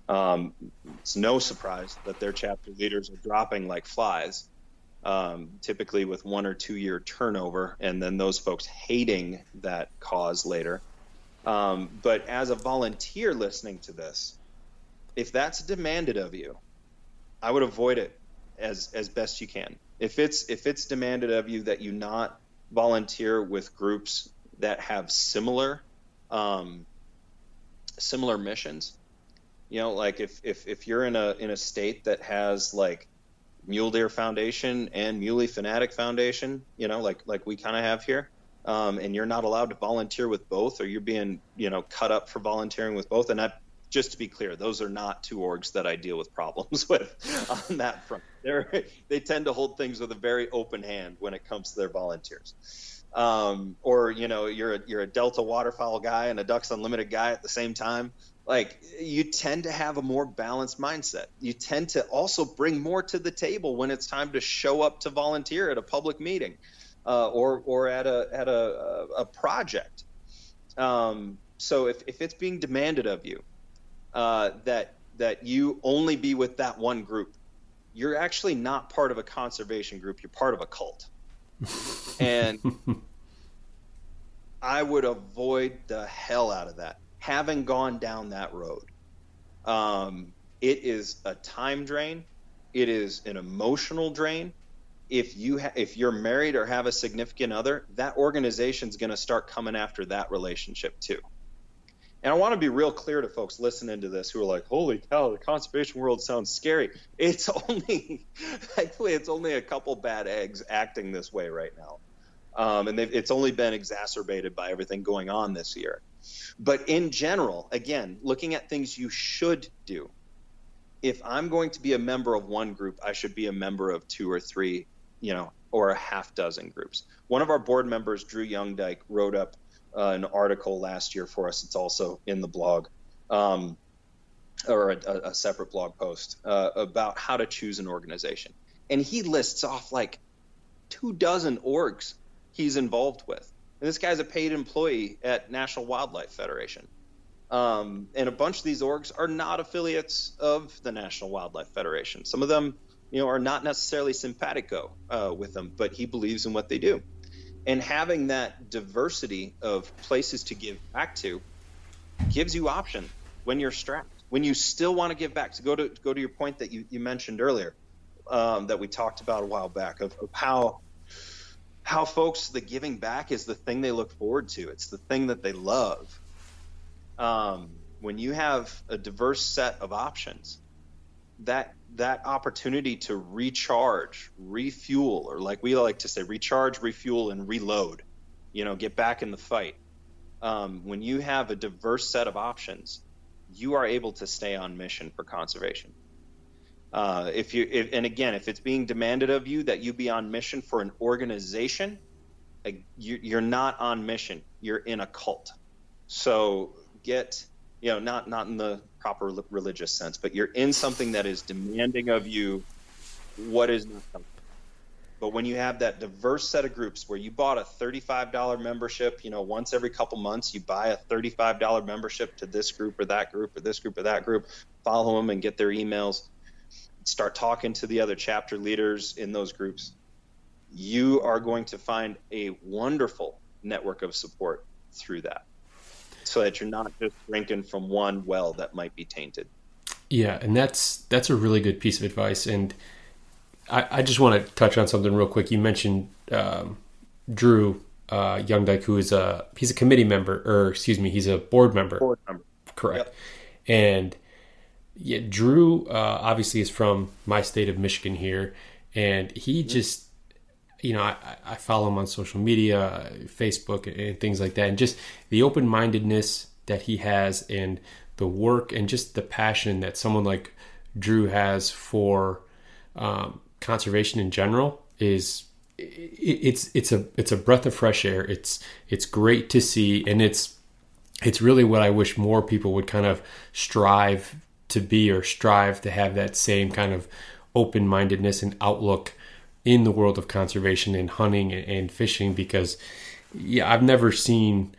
Um, it's no surprise that their chapter leaders are dropping like flies, um, typically with one or two year turnover, and then those folks hating that cause later. Um, but as a volunteer listening to this, if that's demanded of you, I would avoid it as, as best you can. If it's, if it's demanded of you that you not volunteer with groups that have similar, um, similar missions. You know, like if, if, if you're in a in a state that has like Mule Deer Foundation and Muley Fanatic Foundation, you know, like like we kind of have here, um, and you're not allowed to volunteer with both, or you're being, you know, cut up for volunteering with both. And I, just to be clear, those are not two orgs that I deal with problems with on that front. They're, they tend to hold things with a very open hand when it comes to their volunteers. Um, or, you know, you're a, you're a Delta Waterfowl guy and a Ducks Unlimited guy at the same time. Like, you tend to have a more balanced mindset. You tend to also bring more to the table when it's time to show up to volunteer at a public meeting, uh, or or at a at a a project. Um, so if, if it's being demanded of you uh, that that you only be with that one group, you're actually not part of a conservation group. You're part of a cult, and I would avoid the hell out of that. Having gone down that road, um, It is a time drain. It is an emotional drain. If you ha- if you're married or have a significant other, that organization's going to start coming after that relationship too. And I want to be real clear to folks listening to this who are like, holy cow, the conservation world sounds scary. It's only actually it's only a couple bad eggs acting this way right now. Um, and it's only been exacerbated by everything going on this year. But in general, again, looking at things you should do. If I'm going to be a member of one group, I should be a member of two or three, you know, or a half dozen groups. One of our board members, Drew Youngdyke, wrote up Uh, an article last year for us. It's also in the blog, um, or a, a separate blog post uh, about how to choose an organization. And he lists off like two dozen orgs he's involved with. And this guy's a paid employee at National Wildlife Federation. Um, and a bunch of these orgs are not affiliates of the National Wildlife Federation. Some of them, you know, are not necessarily simpatico uh, with them, but he believes in what they do. And having that diversity of places to give back to gives you option when you're strapped, when you still want to give back. So go to go to your point that you, you mentioned earlier, um, that we talked about a while back, of, of how how folks, the giving back is the thing they look forward to. It's the thing that they love. Um, when you have a diverse set of options, that that opportunity to recharge, refuel, or like we like to say, recharge, refuel, and reload, you know, get back in the fight. Um, when you have a diverse set of options, you are able to stay on mission for conservation. Uh, if you, if, and again, if it's being demanded of you that you be on mission for an organization, you're not on mission. You're in a cult. So get, you know, not, not in the proper religious sense, but you're in something that is demanding of you what is not coming. But when you have that diverse set of groups where you bought a thirty-five dollars membership, you know, once every couple months you buy a thirty-five dollars membership to this group or that group or this group or that group, follow them and get their emails, start talking to the other chapter leaders in those groups, you are going to find a wonderful network of support through that, so that you're not just drinking from one well that might be tainted. Yeah, and that's that's a really good piece of advice. And I, I just want to touch on something real quick. You mentioned um, Drew uh, Youngdyke, who is a he's a committee member, or excuse me, he's a board member. Board member, correct. Yep. And yeah, Drew uh, obviously is from my state of Michigan here, and he mm-hmm. just, you know, I, I follow him on social media, Facebook and things like that. And just the open-mindedness that he has and the work and just the passion that someone like Drew has for um, conservation in general is it, it's it's a it's a breath of fresh air. It's it's great to see. And it's it's really what I wish more people would kind of strive to be, or strive to have that same kind of open-mindedness and outlook in the world of conservation and hunting and fishing, because yeah, I've never seen,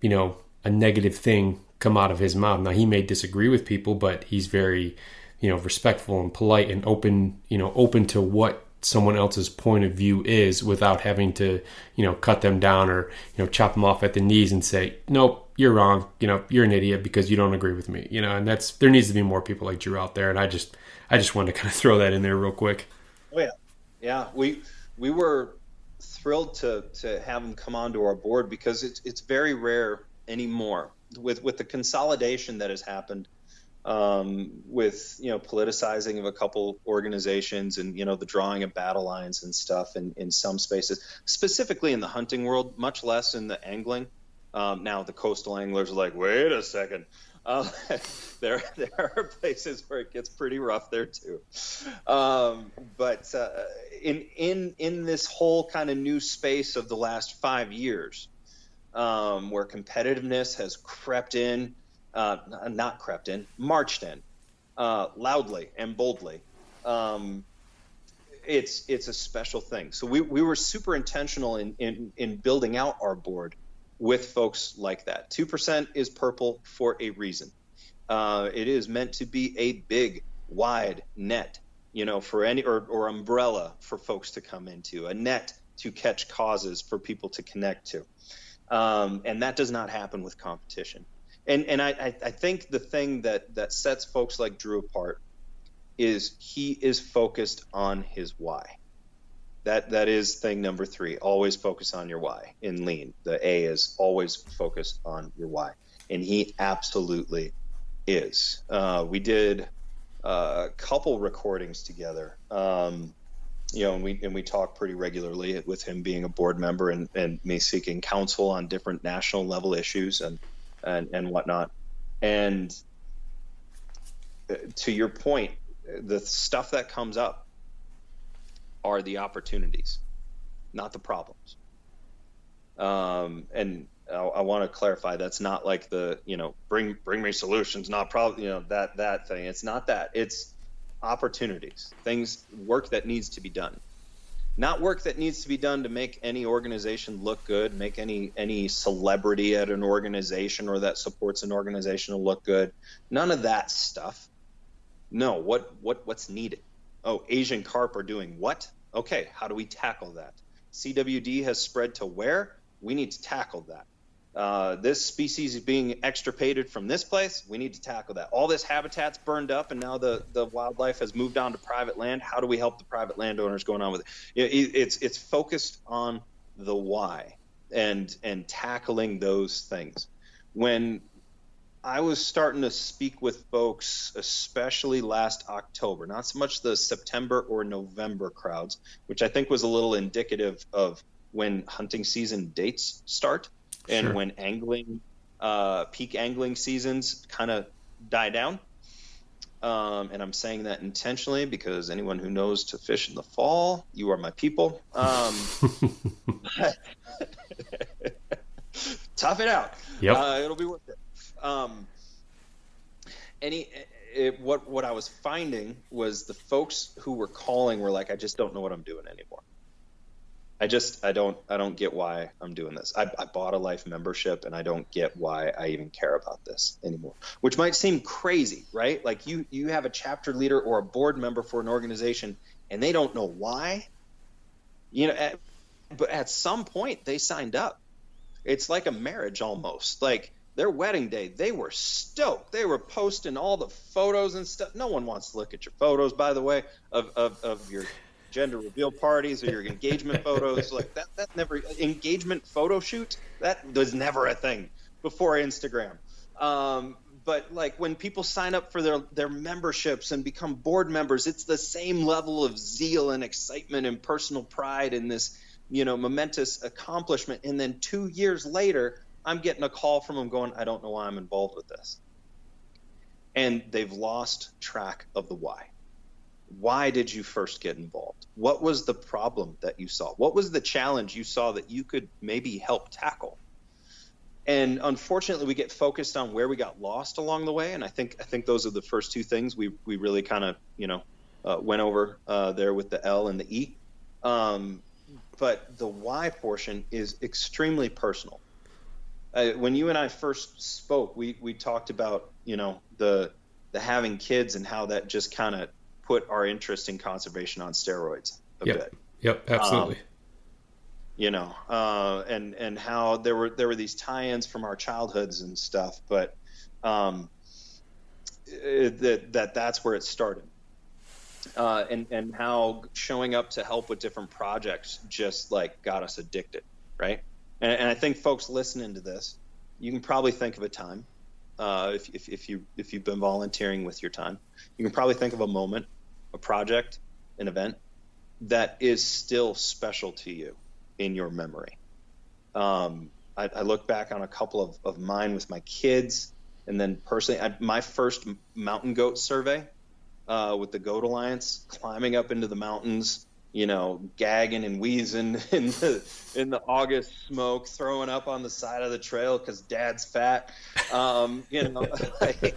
you know, a negative thing come out of his mouth. Now he may disagree with people, but he's very, you know, respectful and polite and open, you know, open to what someone else's point of view is without having to, you know, cut them down or, you know, chop them off at the knees and say, nope, you're wrong. You know, you're an idiot because you don't agree with me, you know, and that's, there needs to be more people like Drew out there. And I just, I just wanted to kind of throw that in there real quick. Oh yeah. Yeah, we we were thrilled to to have him come onto our board, because it's it's very rare anymore with with the consolidation that has happened, um, with, you know, politicizing of a couple organizations and, you know, the drawing of battle lines and stuff in, in some spaces, specifically in the hunting world, much less in the angling. Um, now the coastal anglers are like, wait a second. Uh, there, there are places where it gets pretty rough there too. Um, but uh, in in in this whole kind of new space of the last five years, um, where competitiveness has crept in, uh, not crept in, marched in, uh, loudly and boldly, um, it's it's a special thing. So we, we were super intentional in, in, in building out our board with folks like that. two percent is purple for a reason. Uh, it is meant to be a big, wide net, you know, for any, or, or umbrella for folks to come into, a net to catch causes for people to connect to. Um, and that does not happen with competition. And and I, I think the thing that, that sets folks like Drew apart is he is focused on his why. That that is thing number three. Always focus on your why in lean. The A is always focused on your why. And he absolutely is. Uh, we did a couple recordings together, um, you know, and we and we talk pretty regularly with him being a board member and, and me seeking counsel on different national level issues and and, and whatnot. And to your point, the stuff that comes up are the opportunities, not the problems. Um, and I, I want to clarify, that's not like the, you know, bring, bring me solutions, not problem, you know, that, that thing. It's not that. It's opportunities, things, work that needs to be done, not work that needs to be done to make any organization look good, make any, any celebrity at an organization or that supports an organization to look good. None of that stuff. No. What, what, what's needed? Oh, Asian carp are doing what? Okay, how do we tackle that? C W D has spread to where? We need to tackle that. Uh, this species is being extirpated from this place. We need to tackle that. All this habitat's burned up, and now the, the wildlife has moved on to private land. How do we help the private landowners going on with it? it it's it's focused on the why and and tackling those things. When I was starting to speak with folks, especially last October, not so much the September or November crowds, which I think was a little indicative of when hunting season dates start and sure. when angling, uh, peak angling seasons kind of die down. Um, and I'm saying that intentionally because anyone who knows to fish in the fall, you are my people. Um, tough it out. Yep. Uh, it'll be worth it. Um, any, it, what, what I was finding was the folks who were calling were like, I just don't know what I'm doing anymore. I just, I don't, I don't get why I'm doing this. I, I bought a life membership and I don't get why I even care about this anymore, which might seem crazy, right? Like you, you have a chapter leader or a board member for an organization and they don't know why, you know, at, but at some point they signed up. It's like a marriage almost. Like, their wedding day, they were stoked. They were posting all the photos and stuff. No one wants to look at your photos, by the way, of, of, of your gender reveal parties or your engagement photos. Like that, that never engagement photo shoot. That was never a thing before Instagram. Um, but like when people sign up for their, their memberships and become board members, it's the same level of zeal and excitement and personal pride in this, you know, momentous accomplishment. And then two years later, I'm getting a call from them going, I don't know why I'm involved with this. And they've lost track of the why. Why did you first get involved? What was the problem that you saw? What was the challenge you saw that you could maybe help tackle? And unfortunately, we get focused on where we got lost along the way. And I think I think those are the first two things we we really kind of, you know, uh, went over uh, there with the L and the E. Um, but the why portion is extremely personal. Uh, when you and I first spoke, we, we talked about, you know, the the having kids and how that just kind of put our interest in conservation on steroids a yep. bit. Yep, absolutely. Um, you know, uh, and and how there were there were these tie-ins from our childhoods and stuff, but um, it, that that that's where it started, uh, and and how showing up to help with different projects just like got us addicted, right? And I think folks listening to this, you can probably think of a time, uh, if, if, if, you, if you've been volunteering with your time, you can probably think of a moment, a project, an event that is still special to you in your memory. Um, I, I look back on a couple of, of mine with my kids, and then personally, I, my first mountain goat survey uh, with the Goat Alliance, climbing up into the mountains, you know, gagging and wheezing in the in the August smoke, throwing up on the side of the trail because dad's fat, um, you know. like,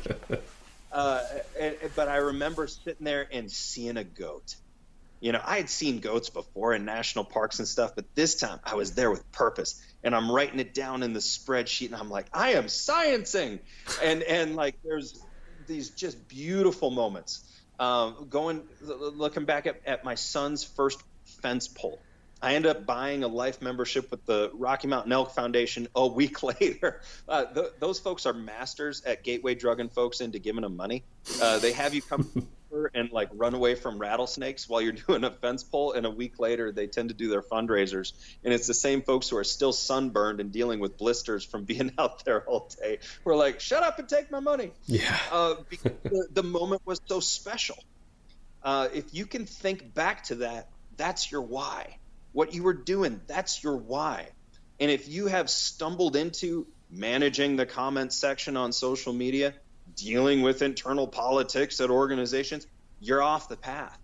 uh, and, but I remember sitting there and seeing a goat. You know, I had seen goats before in national parks and stuff, but this time I was there with purpose. And I'm writing it down in the spreadsheet, and I'm like, I am sciencing, and and like there's these just beautiful moments. Um, going, looking back at, at my son's first fence pole I ended up buying a life membership with the Rocky Mountain Elk Foundation a week later. Uh, th- those folks are masters at gateway drugging folks into giving them money. Uh, they have you come and like run away from rattlesnakes while you're doing a fence pole, and a week later they tend to do their fundraisers. And it's the same folks who are still sunburned and dealing with blisters from being out there all day. We're like, shut up and take my money. Yeah. Uh, because the, the moment was so special. Uh, if you can think back to that, that's your why. What you were doing, that's your why. And if you have stumbled into managing the comment section on social media, dealing with internal politics at organizations, you're off the path.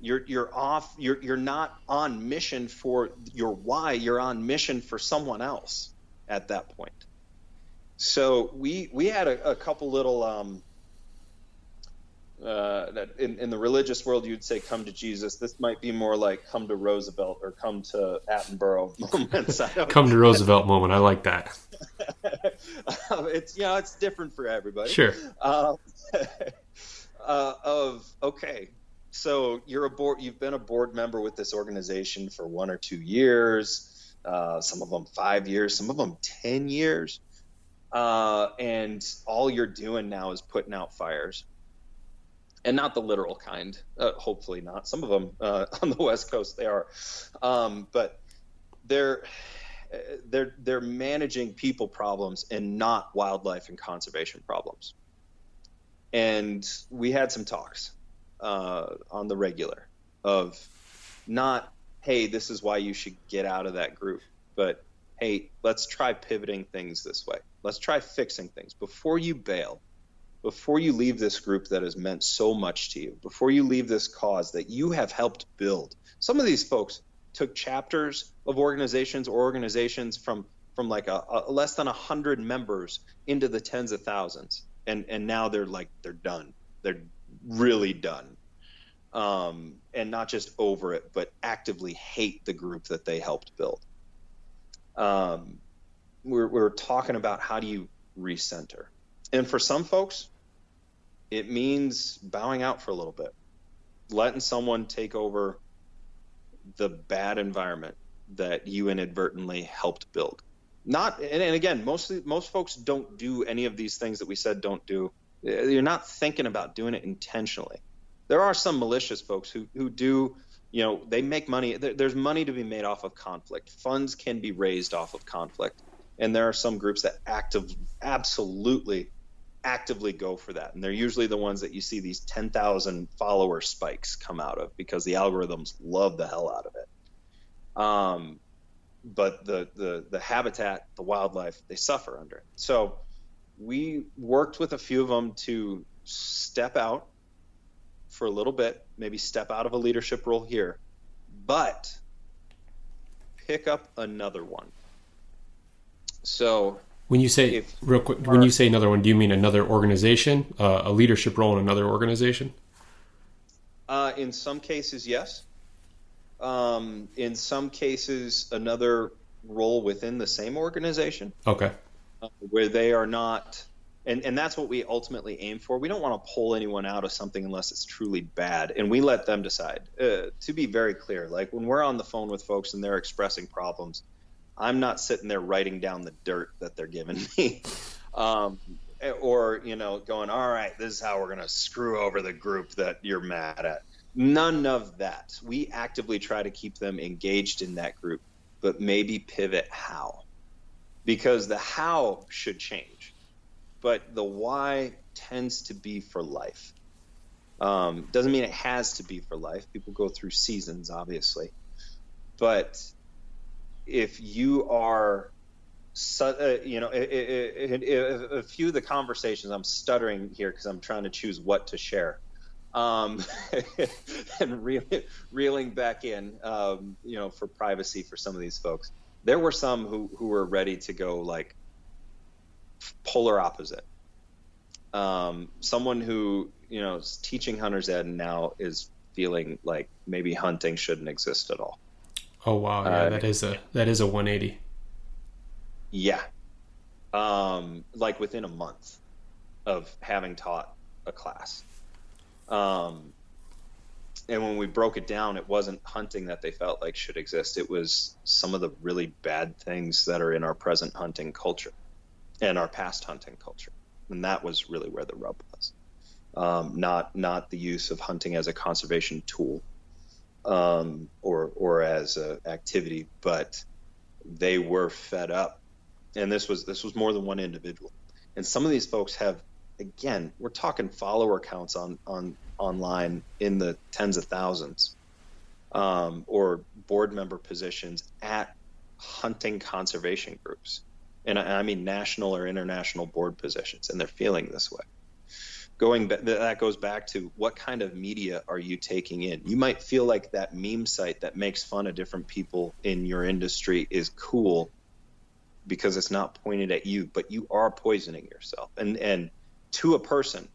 You're you're off. You're you're not on mission for your why. You're on mission for someone else at that point. So we we had a, a couple little um, uh, that in, in the religious world you'd say come to Jesus. This might be more like come to Roosevelt or come to Attenborough moments. Come to Roosevelt moment. I like that. um, it's you know it's different for everybody. Sure. Um, uh, of okay, so you're a board. You've been a board member with this organization for one or two years. Uh, some of them five years. Some of them ten years. Uh, and all you're doing now is putting out fires, and not the literal kind. Uh, hopefully not. Some of them uh, on the West Coast they are, um, but they're. They're they're managing people problems and not wildlife and conservation problems. And we had some talks uh, on the regular of not, hey, this is why you should get out of that group, but hey, let's try pivoting things this way. Let's try fixing things. Before you bail, before you leave this group that has meant so much to you, before you leave this cause that you have helped build, some of these folks took chapters of organizations or organizations from from like a, a less than one hundred members into the tens of thousands, and and now they're like they're done they're really done um and not just over it, but actively hate the group that they helped build. um we're, we're talking about how do you recenter, and for some folks it means bowing out for a little bit, letting someone take over the bad environment that you inadvertently helped build. Not, and, and again, mostly most folks don't do any of these things that we said don't do. You're not thinking about doing it intentionally. There are some malicious folks who who do, you know, they make money. There, there's money to be made off of conflict. Funds can be raised off of conflict. And there are some groups that active, absolutely actively go for that. And they're usually the ones that you see these ten thousand follower spikes come out of, because the algorithms love the hell out of it. Um, but the, the, the habitat, the wildlife, they suffer under it. So we worked with a few of them to step out for a little bit, maybe step out of a leadership role here, but pick up another one. So When you say if, real quick, when you say another one, do you mean another organization, uh, a leadership role in another organization? Uh, in some cases, yes. Um, in some cases, another role within the same organization. Okay. Uh, where they are not, and, and that's what we ultimately aim for. We don't want to pull anyone out of something unless it's truly bad, and we let them decide. Uh, to be very clear, like when we're on the phone with folks and they're expressing problems, I'm not sitting there writing down the dirt that they're giving me, um, or, you know, going, all right, this is how we're going to screw over the group that you're mad at. None of that. We actively try to keep them engaged in that group, but maybe pivot how, because the how should change, but the why tends to be for life. Um, doesn't mean it has to be for life. People go through seasons, obviously, but if you are, uh, you know, it, it, it, it, a few of the conversations, I'm stuttering here because I'm trying to choose what to share, um, and re- reeling back in, um, you know, for privacy for some of these folks. There were some who, who were ready to go like polar opposite. Um, someone who, you know, is teaching hunter's ed and now is feeling like maybe hunting shouldn't exist at all. Oh wow! Yeah, uh, that is a that is a one eighty. Yeah, um, like within a month of having taught a class, um, And when we broke it down, it wasn't hunting that they felt like should exist. It was some of the really bad things that are in our present hunting culture and our past hunting culture. And that was really where the rub was. Um, not not the use of hunting as a conservation tool um, or or as an activity, but they were fed up. And this was this was more than one individual. And some of these folks have, again, we're talking follower counts on on online in the tens of thousands, um, or board member positions at hunting conservation groups. And I, I mean national or international board positions, and they're feeling this way. Going back, that goes back to what kind of media are you taking in? You might feel like that meme site that makes fun of different people in your industry is cool because it's not pointed at you, but you are poisoning yourself. And and to a person,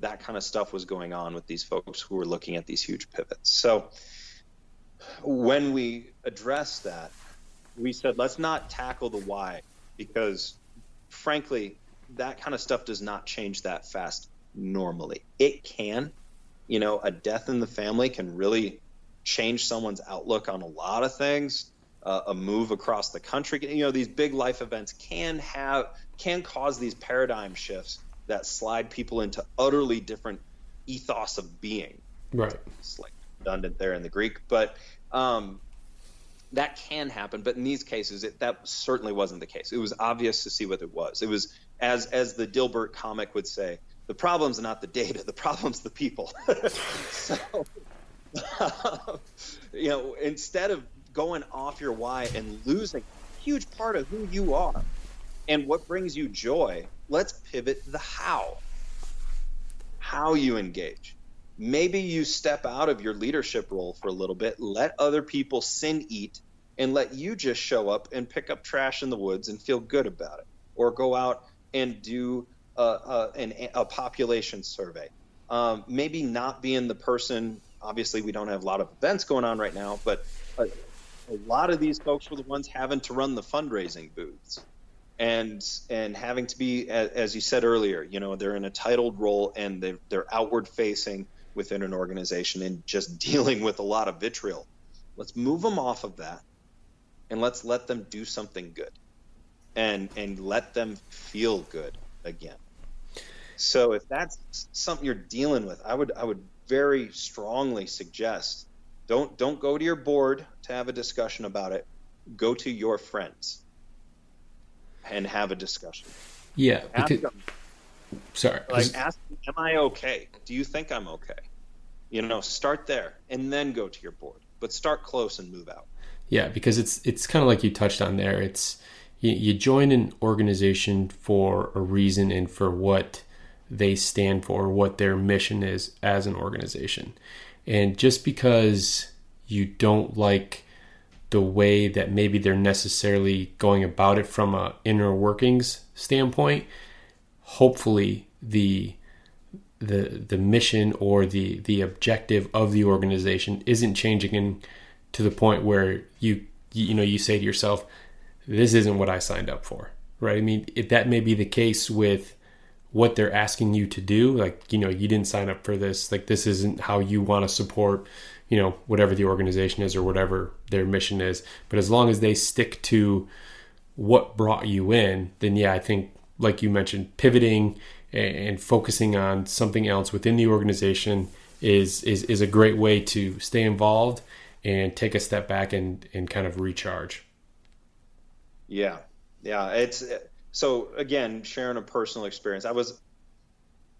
that kind of stuff was going on with these folks who were looking at these huge pivots. So when we addressed that, we said, let's not tackle the why, because frankly, that kind of stuff does not change that fast normally. It can, you know, a death in the family can really change someone's outlook on a lot of things. Uh, a move across the country, you know, these big life events can have, can cause these paradigm shifts that slide people into utterly different ethos of being. Right. It's like redundant there in the Greek, but um, that can happen. But in these cases, it, that certainly wasn't the case. It was obvious to see what it was. It was, as as the Dilbert comic would say, the problem's not the data, the problem's the people. So, you know, instead of going off your why and losing a huge part of who you are and what brings you joy, let's pivot the how, how you engage. Maybe you step out of your leadership role for a little bit, let other people sin eat, and let you just show up and pick up trash in the woods and feel good about it, or go out and do a, a, an, a population survey. Um, maybe not being the person, obviously we don't have a lot of events going on right now, but a, a lot of these folks were the ones having to run the fundraising booths. And and having to be, as you said earlier, you know, they're in a titled role and they're, they're outward facing within an organization and just dealing with a lot of vitriol. Let's move them off of that and let's let them do something good and and let them feel good again. So if that's something you're dealing with, I would I would very strongly suggest don't don't go to your board to have a discussion about it. Go to your friends and have a discussion. Yeah. Ask because, them, sorry. Like ask them, am I okay? Do you think I'm okay? You know, start there and then go to your board, but start close and move out. Yeah. Because it's, it's kind of like you touched on there. It's, you, you join an organization for a reason and for what they stand for, what their mission is as an organization. And just because you don't like the way that maybe they're necessarily going about it from a inner workings standpoint, hopefully the the the mission or the the objective of the organization isn't changing in to the point where you you know you say to yourself, this isn't what I signed up for, right? I mean, if that may be the case with what they're asking you to do, like, you know, you didn't sign up for this, like this isn't how you want to support, you know, whatever the organization is or whatever their mission is. But as long as they stick to what brought you in, then yeah, I think like you mentioned, pivoting and focusing on something else within the organization is is, is a great way to stay involved and take a step back and, and kind of recharge. Yeah. Yeah. It's so again, sharing a personal experience. I was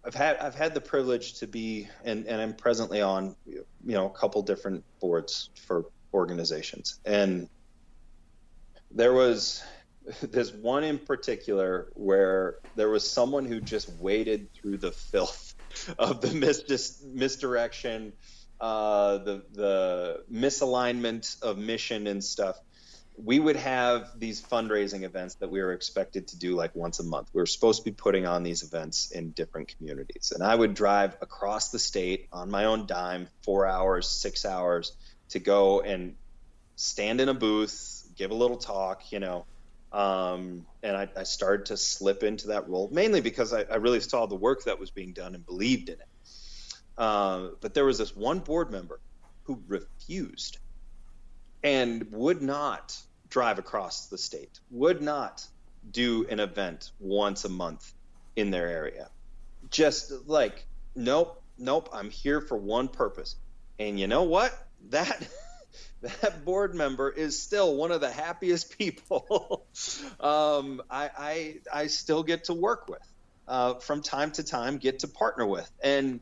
I've had I've had the privilege to be, and, and I'm presently on, you know, a couple different boards for organizations. And there was this one in particular where there was someone who just waded through the filth of the mis- misdirection, uh, the the misalignment of mission and stuff. We would have these fundraising events that we were expected to do like once a month. We were supposed to be putting on these events in different communities. And I would drive across the state on my own dime, four hours, six hours to go and stand in a booth, give a little talk, you know. Um, and I, I started to slip into that role, mainly because I, I really saw the work that was being done and believed in it. Uh, but there was this one board member who refused and would not drive across the state, would not do an event once a month in their area. Just like, nope, nope, I'm here for one purpose. And you know what? That that board member is still one of the happiest people um, I, I I still get to work with, uh, from time to time, get to partner with. And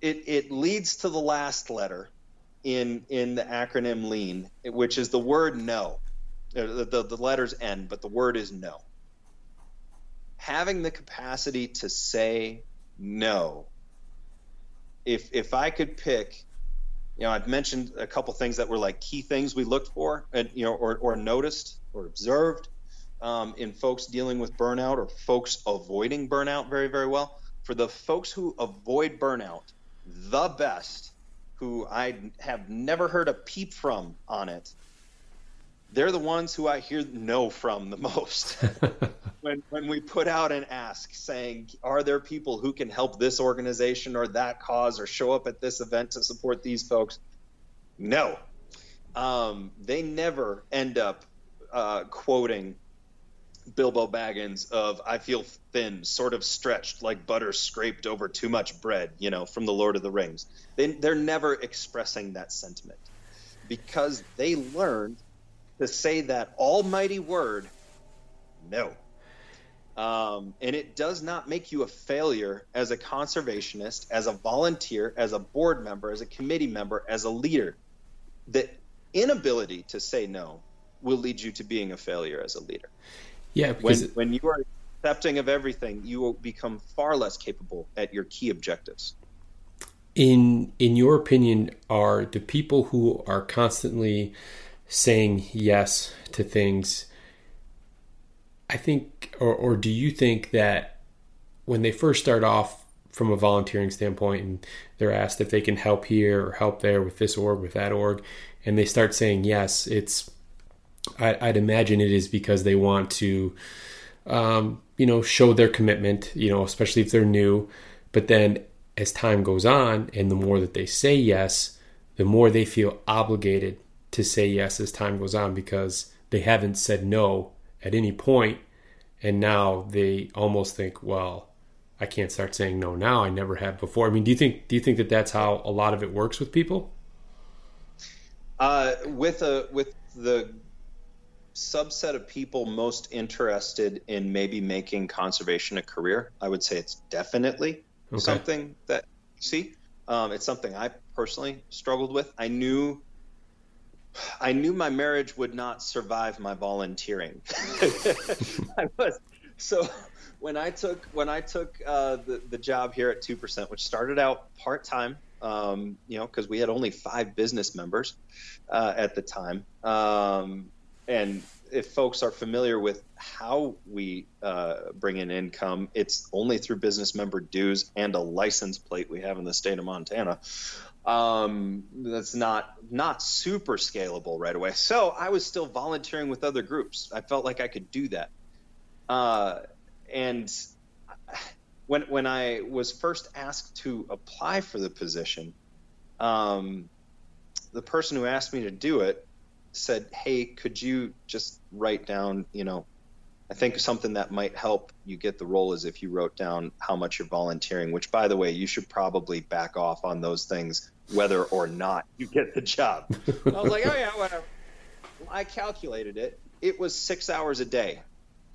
it it leads to the last letter in in the acronym LEAN, which is the word no. The, the, the letters N, but the word is no. Having the capacity to say no. If if I could pick, you know, I've mentioned a couple things that were like key things we looked for, and, you know, or, or noticed or observed um, in folks dealing with burnout or folks avoiding burnout very, very well. For the folks who avoid burnout the best, who I have never heard a peep from on it, they're the ones who I hear no from the most. when when we put out an ask saying, are there people who can help this organization or that cause or show up at this event to support these folks? No. Um, they never end up uh, quoting Bilbo Baggins of, I feel thin, sort of stretched like butter scraped over too much bread, you know, from The Lord of the Rings. They, they're never expressing that sentiment because they learned to say that almighty word, no. Um, and it does not make you a failure as a conservationist, as a volunteer, as a board member, as a committee member, as a leader. The inability to say no will lead you to being a failure as a leader. Yeah, because when, it... when you are accepting of everything, you will become far less capable at your key objectives. In in your opinion, are the people who are constantly saying yes to things, I think, or, or do you think that when they first start off from a volunteering standpoint and they're asked if they can help here or help there with this org, with that org, and they start saying yes, it's, I, I'd imagine it is because they want to, um, you know, show their commitment, you know, especially if they're new. But then as time goes on and the more that they say yes, the more they feel obligated to say yes as time goes on because they haven't said no at any point, and now they almost think, well, I can't start saying no now. I never have before. I mean, do you think do you think that that's how a lot of it works with people? Uh, with a with the subset of people most interested in maybe making conservation a career, I would say it's definitely okay. Something that you see. Um, it's something I personally struggled with. I knew. I knew my marriage would not survive my volunteering. I was, so when I took when I took uh, the the job here at two percent, which started out part time, um, you know, because we had only five business members uh, at the time. Um, and if folks are familiar with how we uh, bring in income, it's only through business member dues and a license plate we have in the state of Montana. Um, that's not, not super scalable right away. So I was still volunteering with other groups. I felt like I could do that. Uh, and when, when I was first asked to apply for the position, um, the person who asked me to do it said, hey, could you just write down, you know, I think something that might help you get the role is if you wrote down how much you're volunteering, which, by the way, you should probably back off on those things, whether or not you get the job. I was like, oh, yeah, whatever. Well, I calculated it. It was six hours a day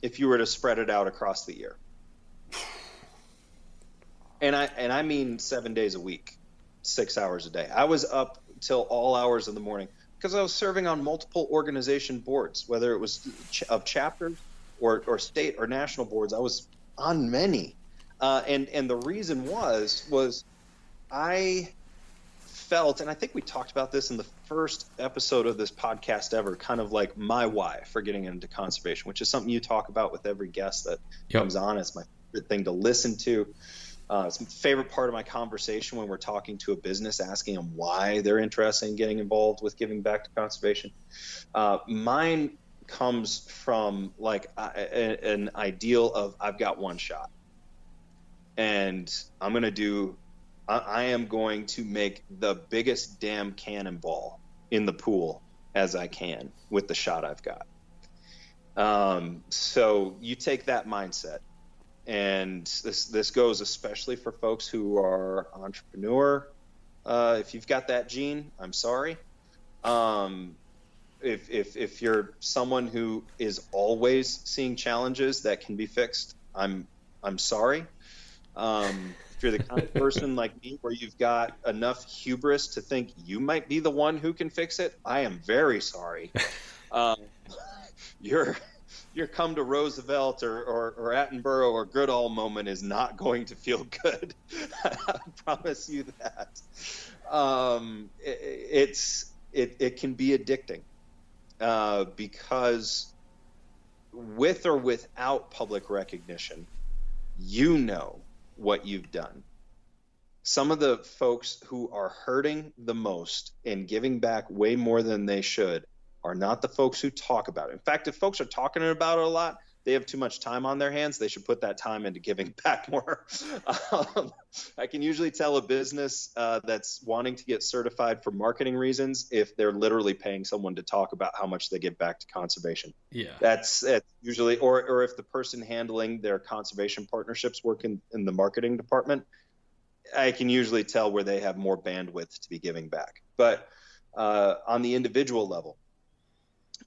if you were to spread it out across the year. And I and I mean seven days a week, six hours a day. I was up till all hours of the morning because I was serving on multiple organization boards, whether it was ch- of chapters, Or, or state or national boards. I was on many. Uh, and, and the reason was, was I felt, and I think we talked about this in the first episode of this podcast ever, kind of like my why for getting into conservation, which is something you talk about with every guest that yep. comes on. It's my favorite thing to listen to. Uh, it's my favorite part of my conversation when we're talking to a business, asking them why they're interested in getting involved with giving back to conservation. Uh, mine comes from like uh, an ideal of I've got one shot and I'm going to do I, I am going to make the biggest damn cannonball in the pool as I can with the shot I've got. Um, so you take that mindset, and this, this goes especially for folks who are entrepreneur. Uh, if you've got that gene, I'm sorry. Um, if, if, if you're someone who is always seeing challenges that can be fixed, I'm, I'm sorry. Um, if you're the kind of person like me where you've got enough hubris to think you might be the one who can fix it, I am very sorry. Um, Your, your come to Roosevelt or, or, or Attenborough or Goodall moment is not going to feel good. I promise you that. Um, it, it's it, it can be addicting uh, because with or without public recognition, you know what you've done. Some of the folks who are hurting the most and giving back way more than they should are not the folks who talk about it. In fact, if folks are talking about it a lot, they have too much time on their hands. They should put that time into giving back more. um, I can usually tell a business uh, that's wanting to get certified for marketing reasons if they're literally paying someone to talk about how much they give back to conservation. Yeah, that's, that's usually, or or if the person handling their conservation partnerships work in, in the marketing department, I can usually tell where they have more bandwidth to be giving back. But uh, on the individual level,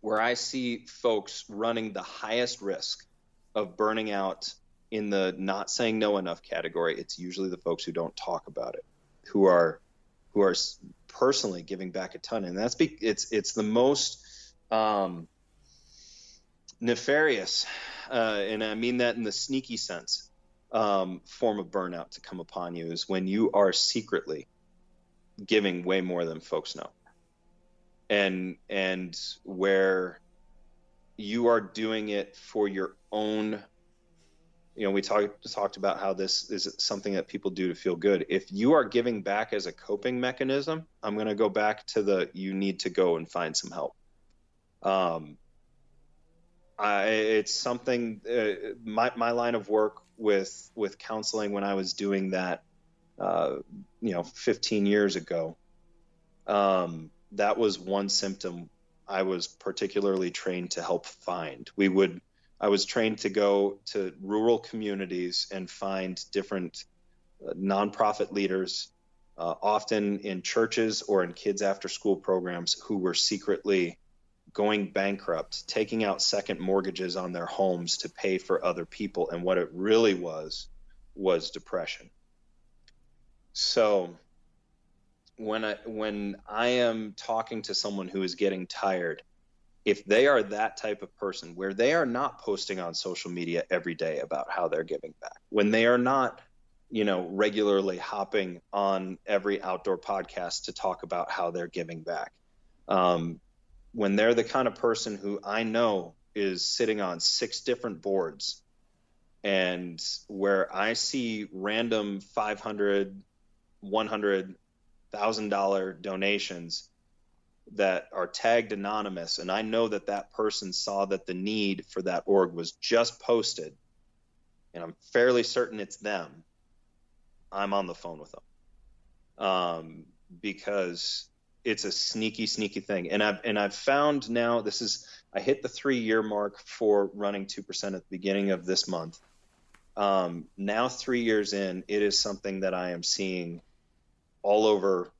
where I see folks running the highest risk of burning out in the not saying no enough category, it's usually the folks who don't talk about it, who are who are personally giving back a ton. And that's be, it's it's the most um, nefarious, uh, and I mean that in the sneaky sense, um, form of burnout to come upon you is when you are secretly giving way more than folks know. And and where you are doing it for your own, you know, we talked talked about how this is something that people do to feel good. If you are giving back as a coping mechanism, I'm going to go back to the you need to go and find some help. Um, I, it's something uh, my my line of work with with counseling when I was doing that, uh, you know, fifteen years ago. Um, That was one symptom I was particularly trained to help find. We would, I was trained to go to rural communities and find different uh, nonprofit leaders, uh, often in churches or in kids after school programs, who were secretly going bankrupt, taking out second mortgages on their homes to pay for other people. And what it really was, was depression. So When I when I am talking to someone who is getting tired, if they are that type of person where they are not posting on social media every day about how they're giving back, when they are not, you know, regularly hopping on every outdoor podcast to talk about how they're giving back, um, when they're the kind of person who I know is sitting on six different boards, and where I see random five hundred, one hundred one thousand dollars donations that are tagged anonymous, and I know that that person saw that the need for that org was just posted, and I'm fairly certain it's them, I'm on the phone with them, um, because it's a sneaky, sneaky thing. And I've and I've found now, this is, I hit the three-year mark for running two percent at the beginning of this month. Um, now three years in, it is something that I am seeing all over,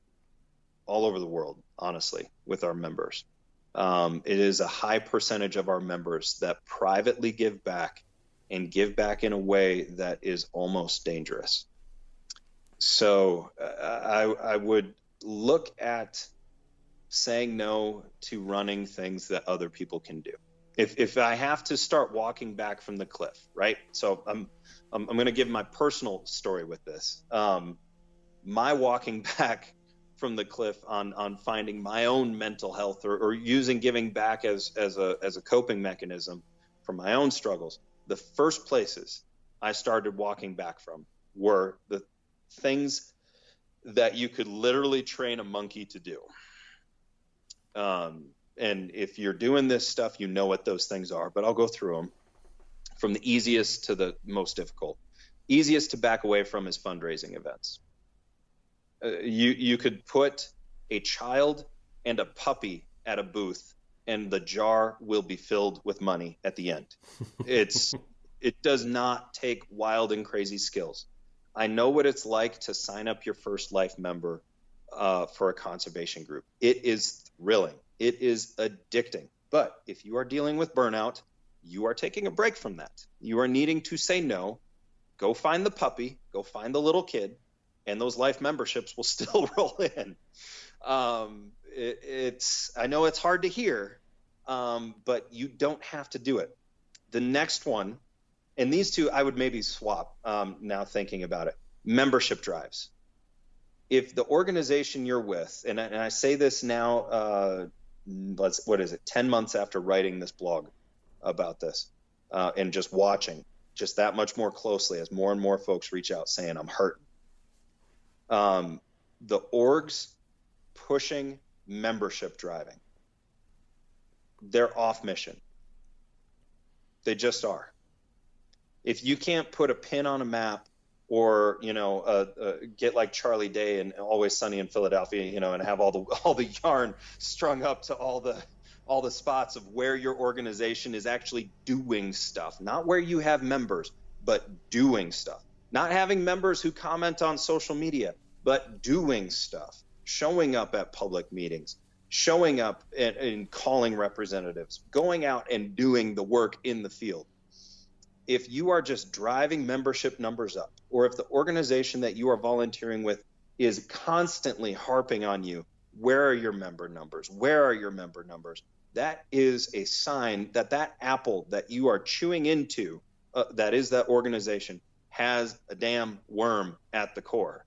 all over the world, honestly, with our members. Um, it is a high percentage of our members that privately give back, and give back in a way that is almost dangerous. So uh, I, I would look at saying no to running things that other people can do. If if I have to start walking back from the cliff, right? So I'm I'm, I'm going to give my personal story with this. Um, my walking back from the cliff on, on finding my own mental health, or, or using giving back as, as a, as a coping mechanism for my own struggles. The first places I started walking back from were the things that you could literally train a monkey to do. Um, and if you're doing this stuff, you know what those things are, but I'll go through them from the easiest to the most difficult. Easiest to back away from is fundraising events. uh, you you could put a child and a puppy at a booth, and the jar will be filled with money at the end. It's it does not take wild and crazy skills. I know what it's like to sign up your First Life member uh, for a conservation group. It is thrilling. It is addicting. But if you are dealing with burnout, you are taking a break from that. You are needing to say no. Go find the puppy. Go find the little kid. And those life memberships will still roll in. Um, it, it's I know it's hard to hear, um, but you don't have to do it. The next one, and these two I would maybe swap um, now thinking about it, membership drives. If the organization you're with, and I, and I say this now, uh, let's what is it, ten months after writing this blog about this uh, and just watching just that much more closely as more and more folks reach out saying, I'm hurting. Um, the orgs pushing membership driving, they're off mission. They just are. If you can't put a pin on a map or, you know, uh, uh, get like Charlie Day and Always Sunny in Philadelphia, you know, and have all the, all the yarn strung up to all the, all the spots of where your organization is actually doing stuff, not where you have members, but doing stuff. Not having members who comment on social media, but doing stuff, showing up at public meetings, showing up and, and calling representatives, going out and doing the work in the field. If you are just driving membership numbers up, or if the organization that you are volunteering with is constantly harping on you, where are your member numbers? Where are your member numbers? That is a sign that that apple that you are chewing into, uh, that is that organization, has a damn worm at the core,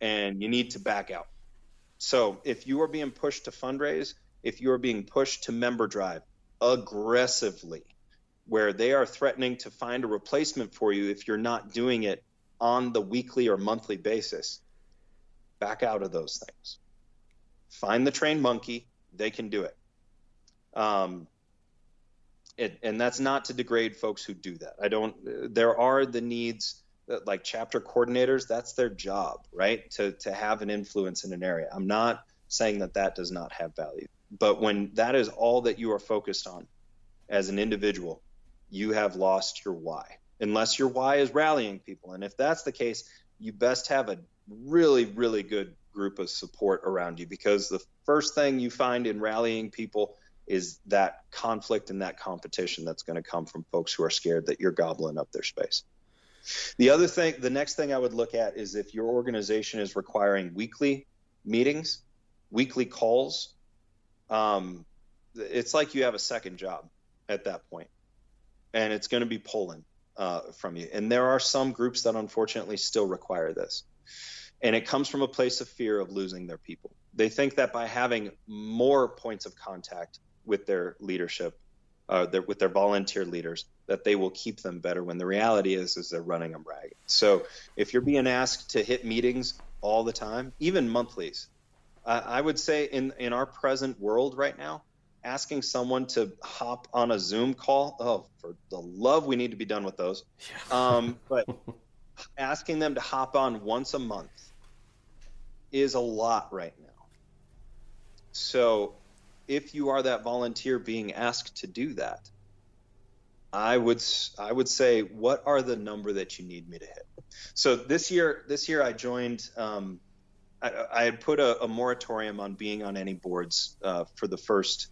and you need to back out. So if you are being pushed to fundraise, if you are being pushed to member drive aggressively, where they are threatening to find a replacement for you if you're not doing it on the weekly or monthly basis, back out of those things. Find the trained monkey. They can do it. Um, It, and that's not to degrade folks who do that. I don't, there are the needs that, like chapter coordinators, that's their job, right? To, to have an influence in an area. I'm not saying that that does not have value, but when that is all that you are focused on as an individual, you have lost your why, unless your why is rallying people. And if that's the case, you best have a really, really good group of support around you, because the first thing you find in rallying people is that conflict and that competition that's going to come from folks who are scared that you're gobbling up their space. The other thing, the next thing I would look at is if your organization is requiring weekly meetings, weekly calls, um, it's like you have a second job at that point, and it's going to be pulling uh, from you. And there are some groups that unfortunately still require this. And it comes from a place of fear of losing their people. They think that by having more points of contact with their leadership, uh, their, with their volunteer leaders, that they will keep them better, when the reality is is they're running them ragged. So if you're being asked to hit meetings all the time, even monthlies, uh, I would say in, in our present world right now, asking someone to hop on a Zoom call, oh, for the love, we need to be done with those. Yeah. Um, but asking them to hop on once a month is a lot right now. So if you are that volunteer being asked to do that, I would I would say, what are the number that you need me to hit? So this year, this year I joined, um, I, I had put a, a moratorium on being on any boards uh, for the first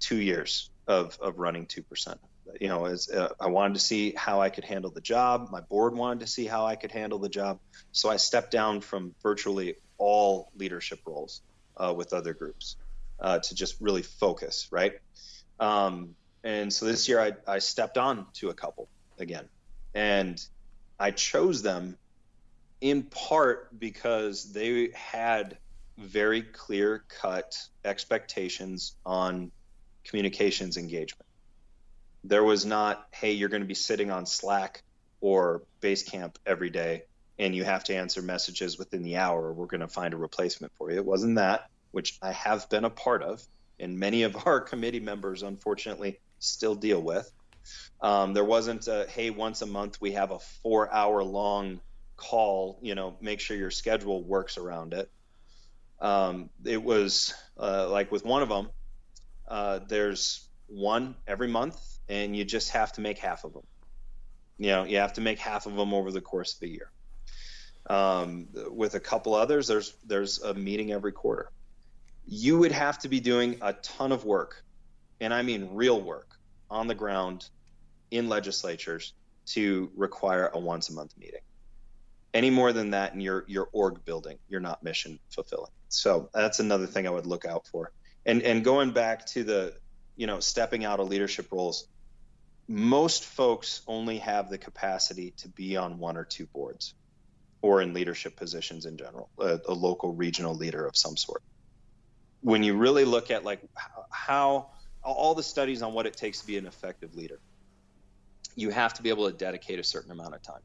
two years of, of running two percent. You know, as uh, I wanted to see how I could handle the job. My board wanted to see how I could handle the job. So I stepped down from virtually all leadership roles uh, with other groups. Uh, to just really focus, right? Um, and so this year I, I stepped on to a couple again. And I chose them in part because they had very clear-cut expectations on communications engagement. There was not, hey, you're going to be sitting on Slack or Basecamp every day, and you have to answer messages within the hour, or we're going to find a replacement for you. It wasn't that, which I have been a part of, and many of our committee members, unfortunately, still deal with. Um, there wasn't a, hey, once a month we have a four-hour-long call, you know, make sure your schedule works around it. Um, it was uh, like with one of them, uh, there's one every month, and you just have to make half of them. You know, you have to make half of them over the course of the year. Um, with a couple others, there's there's a meeting every quarter. You would have to be doing a ton of work, and I mean real work, on the ground, in legislatures, to require a once a month meeting. Any more than that, and you're you're org building, you're not mission fulfilling. So that's another thing I would look out for. And and going back to the, you know, stepping out of leadership roles, most folks only have the capacity to be on one or two boards, or in leadership positions in general, a, a local regional leader of some sort. When you really look at like how, how all the studies on what it takes to be an effective leader, you have to be able to dedicate a certain amount of time,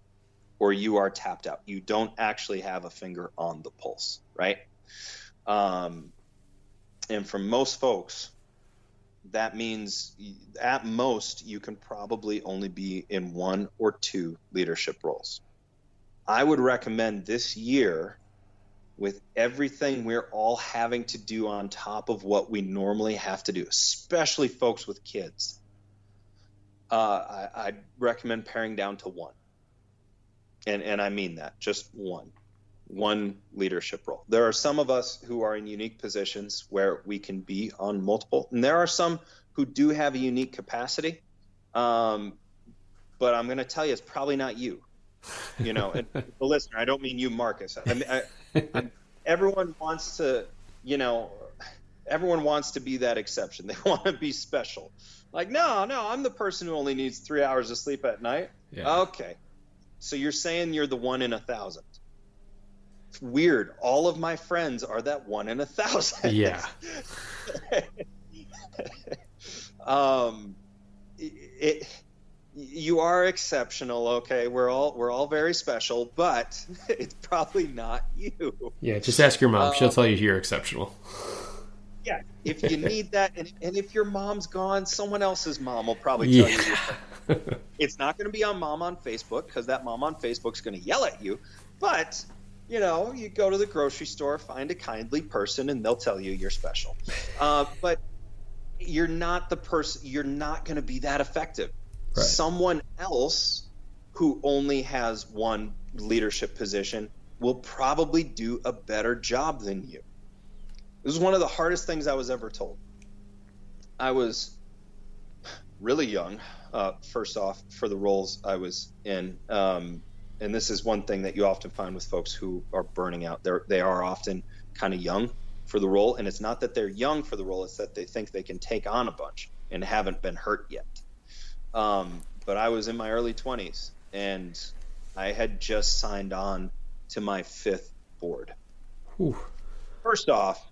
or you are tapped out. You don't actually have a finger on the pulse, right? Um, and for most folks, that means at most you can probably only be in one or two leadership roles. I would recommend this year, with everything we're all having to do on top of what we normally have to do, especially folks with kids, uh, I, I'd recommend paring down to one. And, and I mean that, just one, one leadership role. There are some of us who are in unique positions where we can be on multiple, and there are some who do have a unique capacity, um, but I'm going to tell you, it's probably not you. You know, and the listener, I don't mean you, Marcus. I mean, I, I, everyone wants to, you know, everyone wants to be that exception. They want to be special. Like, no, no, I'm the person who only needs three hours of sleep at night. Yeah. Okay. So you're saying you're the one in a thousand. It's weird. All of my friends are that one in a thousand. Yeah. um, it, it You are exceptional, okay? We're all we're all very special, but it's probably not you. Yeah, just ask your mom. Um, She'll tell you you're exceptional. Yeah, if you need that, and, and if your mom's gone, someone else's mom will probably tell yeah. you. It's not going to be on Mom on Facebook, because that mom on Facebook's going to yell at you. But, you know, you go to the grocery store, find a kindly person, and they'll tell you you're special. Uh, but you're not the person. You're not going to be that effective. Right. Someone else who only has one leadership position will probably do a better job than you. This is one of the hardest things I was ever told. I was really young, uh, first off, for the roles I was in. Um, and this is one thing that you often find with folks who are burning out. They're, they are often kind of young for the role. And it's not that they're young for the role. It's that they think they can take on a bunch and haven't been hurt yet. Um, but I was in my early twenties, and I had just signed on to my fifth board. Whew. First off,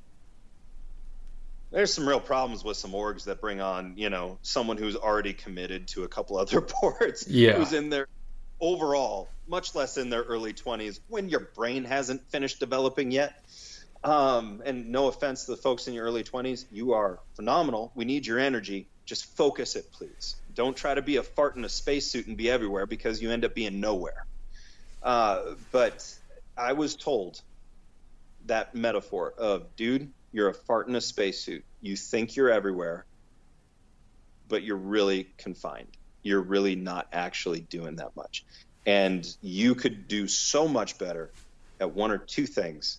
there's some real problems with some orgs that bring on, you know, someone who's already committed to a couple other boards, yeah. who's in their overall, much less in their early twenties, when your brain hasn't finished developing yet. Um, and no offense to the folks in your early twenties, you are phenomenal. We need your energy. Just focus it, please. Don't try to be a fart in a spacesuit and be everywhere, because you end up being nowhere. Uh, but I was told that metaphor of, dude, you're a fart in a spacesuit. You think you're everywhere, but you're really confined. You're really not actually doing that much. And you could do so much better at one or two things,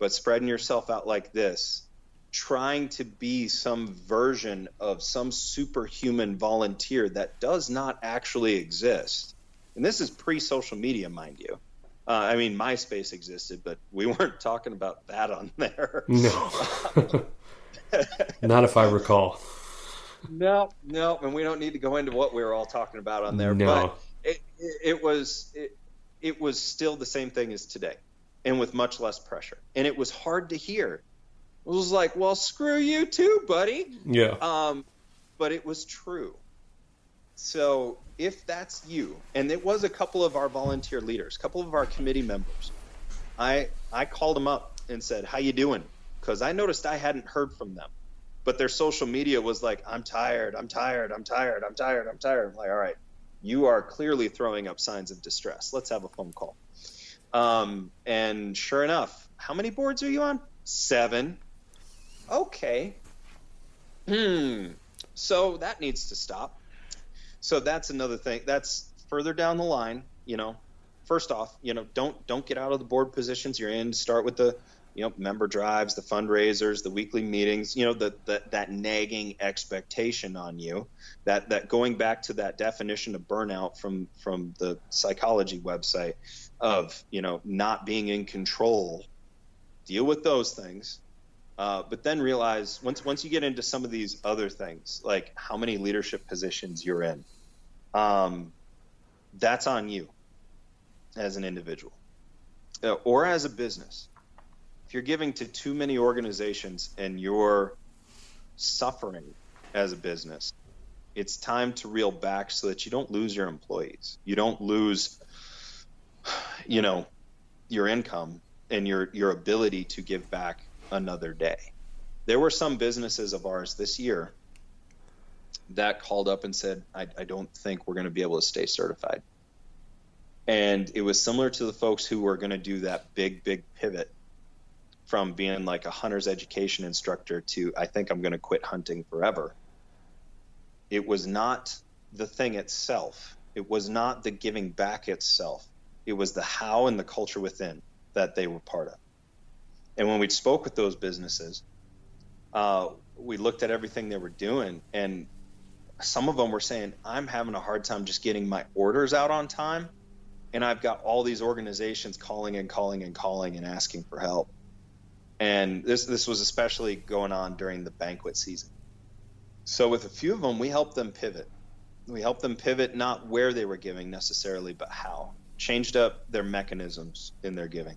but spreading yourself out like this, trying to be some version of some superhuman volunteer that does not actually exist. And this is pre-social media, mind you. Uh, I mean, MySpace existed, but we weren't talking about that on there. No. Not if I recall. No, no. And we don't need to go into what we were all talking about on there. No. But it, it, it was it, it was still the same thing as today, and with much less pressure. And it was hard to hear. It was like, well, screw you too, buddy. Yeah. Um, but it was true. So if that's you, and it was a couple of our volunteer leaders, a couple of our committee members, I I called them up and said, how you doing? Because I noticed I hadn't heard from them. But their social media was like, I'm tired, I'm tired, I'm tired, I'm tired, I'm tired. I'm like, all right, you are clearly throwing up signs of distress. Let's have a phone call. Um, and sure enough, how many boards are you on? Seven. Okay. Hmm. So that needs to stop. So that's another thing. That's further down the line, you know. First off, you know, don't don't get out of the board positions you're in. Start with the, you know, member drives, the fundraisers, the weekly meetings, you know, the, the that nagging expectation on you. That that going back to that definition of burnout from from the psychology website of, you know, not being in control. Deal with those things. Uh, but then realize once once you get into some of these other things, like how many leadership positions you're in, um, that's on you as an individual uh, or as a business. If you're giving to too many organizations and you're suffering as a business, it's time to reel back so that you don't lose your employees. You don't lose, you know, your income and your, your ability to give back another day. There were some businesses of ours this year that called up and said, I, I don't think we're going to be able to stay certified. And it was similar to the folks who were going to do that big, big pivot from being like a hunter's education instructor to, I think I'm going to quit hunting forever. It was not the thing itself. It was not the giving back itself. It was the how and the culture within that they were part of. And when we spoke with those businesses, uh, we looked at everything they were doing, and some of them were saying, I'm having a hard time just getting my orders out on time, and I've got all these organizations calling and calling and calling and asking for help. And this this was especially going on during the banquet season. So with a few of them, we helped them pivot. We helped them pivot not where they were giving necessarily, but how. Changed up their mechanisms in their giving.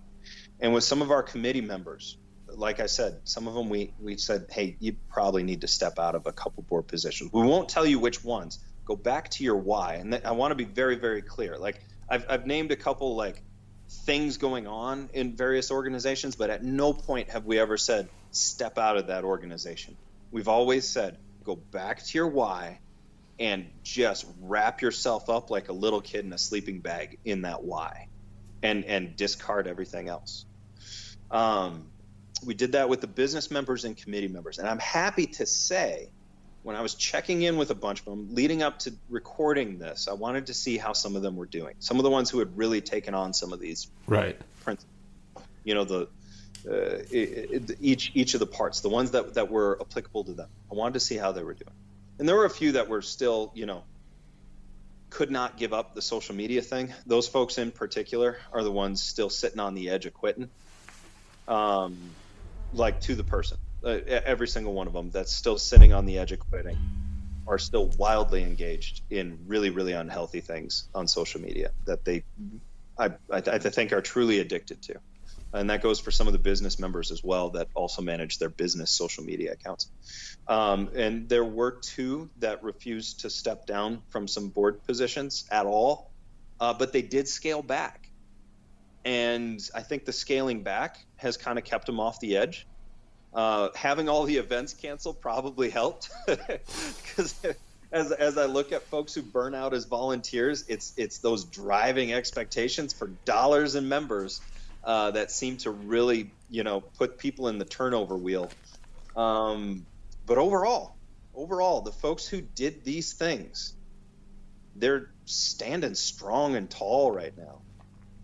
And with some of our committee members, like I said, some of them we, we said, hey, you probably need to step out of a couple board positions. We won't tell you which ones. Go back to your why. And th- I want to be very, very clear. Like I've, I've named a couple like things going on in various organizations, but at no point have we ever said step out of that organization. We've always said go back to your why and just wrap yourself up like a little kid in a sleeping bag in that why and, and discard everything else. Um, we did that with the business members and committee members. And I'm happy to say, when I was checking in with a bunch of them leading up to recording this, I wanted to see how some of them were doing. Some of the ones who had really taken on some of these, right? Principles, you know, the uh, it, it, each each of the parts, the ones that that were applicable to them. I wanted to see how they were doing, and there were a few that were still, you know, could not give up the social media thing. Those folks in particular are the ones still sitting on the edge of quitting. Um, like to the person, uh, every single one of them that's still sitting on the edge of quitting are still wildly engaged in really, really unhealthy things on social media that they, I, I, I think are truly addicted to. And that goes for some of the business members as well that also manage their business social media accounts. Um, and there were two that refused to step down from some board positions at all, uh, but they did scale back. And I think the scaling back has kind of kept them off the edge. Uh, having all the events canceled probably helped because as as I look at folks who burn out as volunteers, it's it's those driving expectations for dollars and members Uh, that seem to really, you know, put people in the turnover wheel. Um, but overall, overall, the folks who did these things, they're standing strong and tall right now.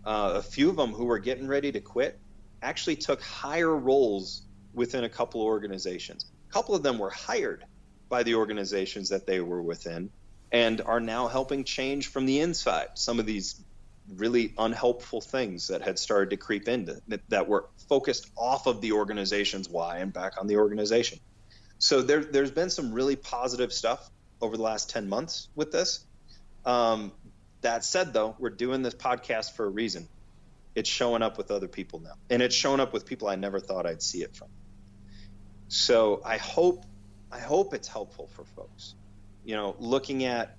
Uh, a few of them who were getting ready to quit actually took higher roles within a couple organizations. A couple of them were hired by the organizations that they were within and are now helping change from the inside some of these really unhelpful things that had started to creep in that, that were focused off of the organization's why and back on the organization. So there, there's been some really positive stuff over the last ten months with this. Um, that said, though, we're doing this podcast for a reason. It's showing up with other people now, and it's shown up with people I never thought I'd see it from. So I hope, I hope it's helpful for folks, you know, looking at,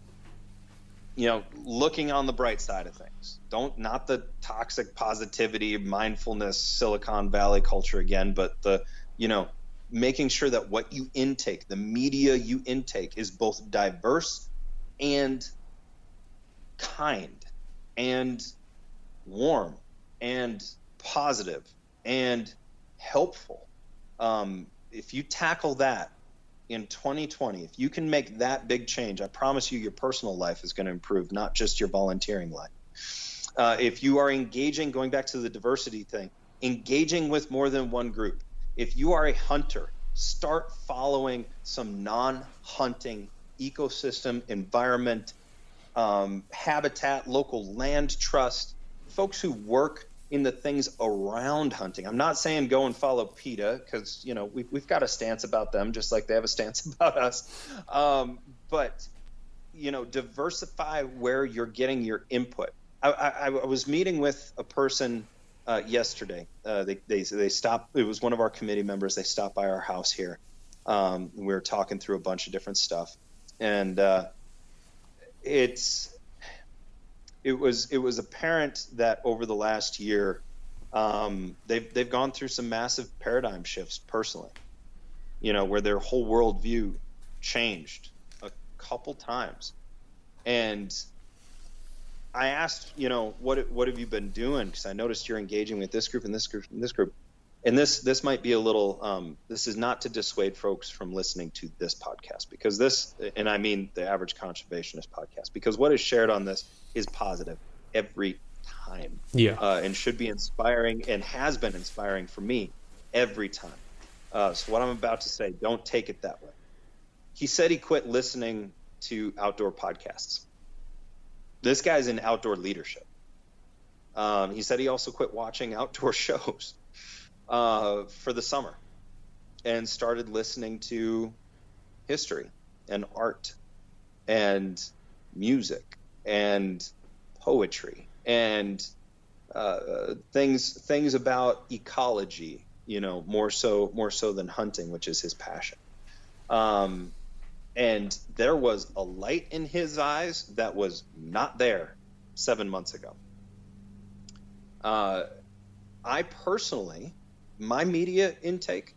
you know, looking on the bright side of things. Don't, not the toxic positivity, mindfulness, Silicon Valley culture again, but the, you know, making sure that what you intake, the media you intake is both diverse and kind and warm and positive and helpful. Um, if you tackle that in twenty twenty, if you can make that big change, I promise you your personal life is going to improve, not just your volunteering life. Uh, if you are engaging, going back to the diversity thing, engaging with more than one group. If you are a hunter, start following some non-hunting ecosystem, environment, um, habitat, local land trust, folks who work in the things around hunting. I'm not saying go and follow PETA, because, you know, we've, we've got a stance about them just like they have a stance about us. Um, but, you know, diversify where you're getting your input. I, I, I was meeting with a person uh, yesterday. Uh, they, they they stopped. It was one of our committee members. They stopped by our house here. Um, we were talking through a bunch of different stuff, and uh, it's it was it was apparent that over the last year, um, they've they've gone through some massive paradigm shifts personally. You know, where their whole worldview changed a couple times, and I asked, you know, what what have you been doing? Because I noticed you're engaging with this group and this group and this group. And this this might be a little, um, this is not to dissuade folks from listening to this podcast, because this, and I mean the Average Conservationist podcast, because what is shared on this is positive every time. Yeah. Uh, and should be inspiring, and has been inspiring for me every time. Uh, so what I'm about to say, don't take it that way. He said he quit listening to outdoor podcasts. This guy's in outdoor leadership. Um, he said he also quit watching outdoor shows uh, for the summer and started listening to history and art and music and poetry and uh, things things about ecology, you know, more so more so than hunting, which is his passion. Um, And there was a light in his eyes that was not there seven months ago. Uh, I personally, my media intake,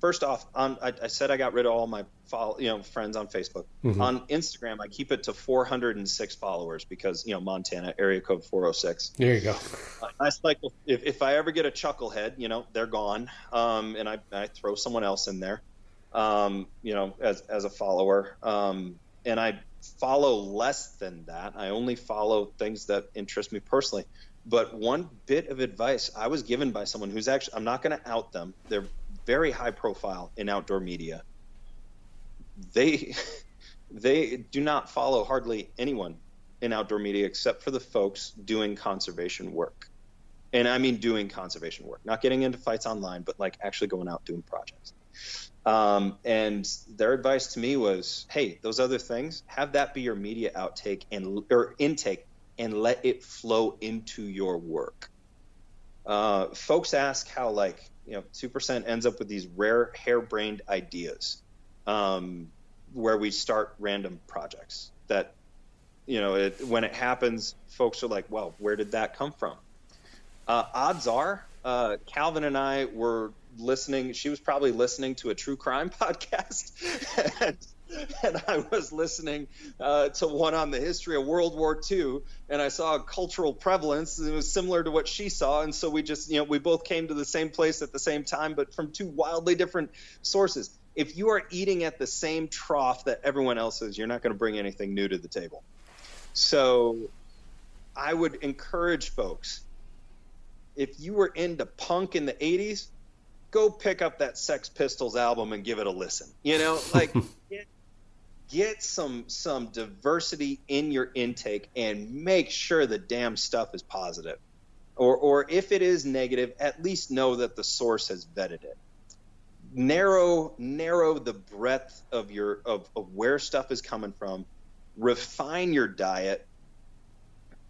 first off, on, I, I said I got rid of all my follow, you know, friends on Facebook. Mm-hmm. On Instagram, I keep it to four hundred six followers because, you know, Montana, area code four oh six. There you go. Uh, I cycle, if, if I ever get a chucklehead, you know, they're gone. Um, and I, I throw someone else in there. Um, you know, as, as a follower. Um, and I follow less than that. I only follow things that interest me personally. But one bit of advice I was given by someone who's actually, I'm not going to out them. They're very high profile in outdoor media. They, they do not follow hardly anyone in outdoor media except for the folks doing conservation work. And I mean doing conservation work, not getting into fights online, but like actually going out doing projects. Um, and their advice to me was, hey, those other things, have that be your media outtake and or intake, and let it flow into your work. Uh, folks ask how, like, you know, two percent ends up with these rare harebrained ideas, um, where we start random projects that, you know, it, when it happens, folks are like, well, where did that come from? Uh, odds are, uh, Calvin and I were listening, she was probably listening to a true crime podcast and, and I was listening uh, to one on the history of World War Two, and I saw a cultural prevalence and it was similar to what she saw, and so we just, you know, we both came to the same place at the same time, but from two wildly different sources. If you are eating at the same trough that everyone else is, you're not going to bring anything new to the table. So I would encourage folks, if you were into punk in the eighties, go pick up that Sex Pistols album and give it a listen. You know, like get, get some some diversity in your intake and make sure the damn stuff is positive. Or or if it is negative, at least know that the source has vetted it. Narrow narrow the breadth of your of, of where stuff is coming from. Refine your diet.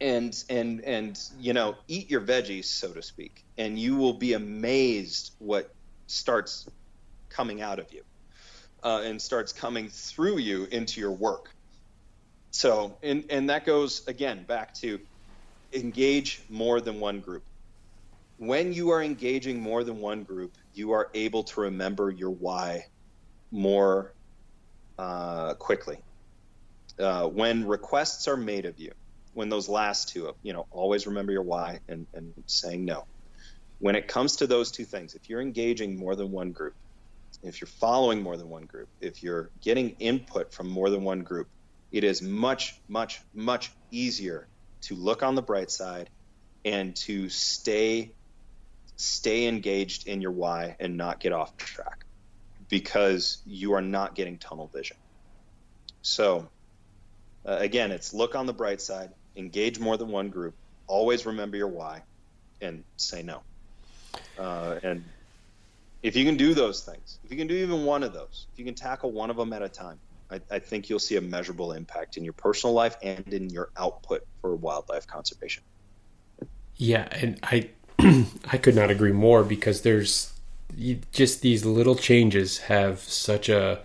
And, and, and, you know, eat your veggies, so to speak, and you will be amazed what starts coming out of you uh, and starts coming through you into your work. So, and, and that goes, again, back to engage more than one group. When you are engaging more than one group, you are able to remember your why more uh, quickly. Uh, when requests are made of you, when those last two, you know, always remember your why and, and saying no. When it comes to those two things, if you're engaging more than one group, if you're following more than one group, if you're getting input from more than one group, it is much, much, much easier to look on the bright side and to stay stay engaged in your why and not get off track, because you are not getting tunnel vision. So uh, again, it's look on the bright side, engage more than one group, always remember your why, and say no. Uh, and if you can do those things, if you can do even one of those, if you can tackle one of them at a time, I, I think you'll see a measurable impact in your personal life and in your output for wildlife conservation. Yeah, and I I could not agree more, because there's you, just these little changes have such a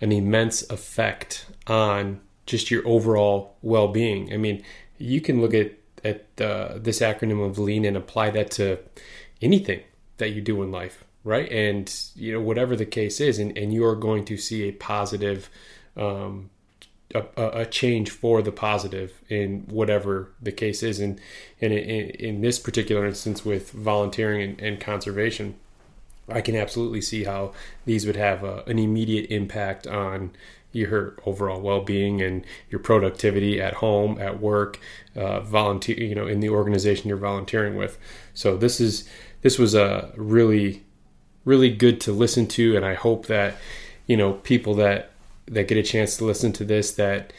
an immense effect on just your overall well-being. I mean, you can look at at uh, this acronym of LEAN and apply that to anything that you do in life, right? And, you know, whatever the case is, and, and you are going to see a positive, um, a, a change for the positive in whatever the case is. And, and in, in this particular instance with volunteering and, and conservation, I can absolutely see how these would have a, an immediate impact on your overall well-being and your productivity at home, at work, uh, volunteer, you know, in the organization you're volunteering with. So this is, this was a really, really good to listen to. And I hope that, you know, people that, that get a chance to listen to this, that,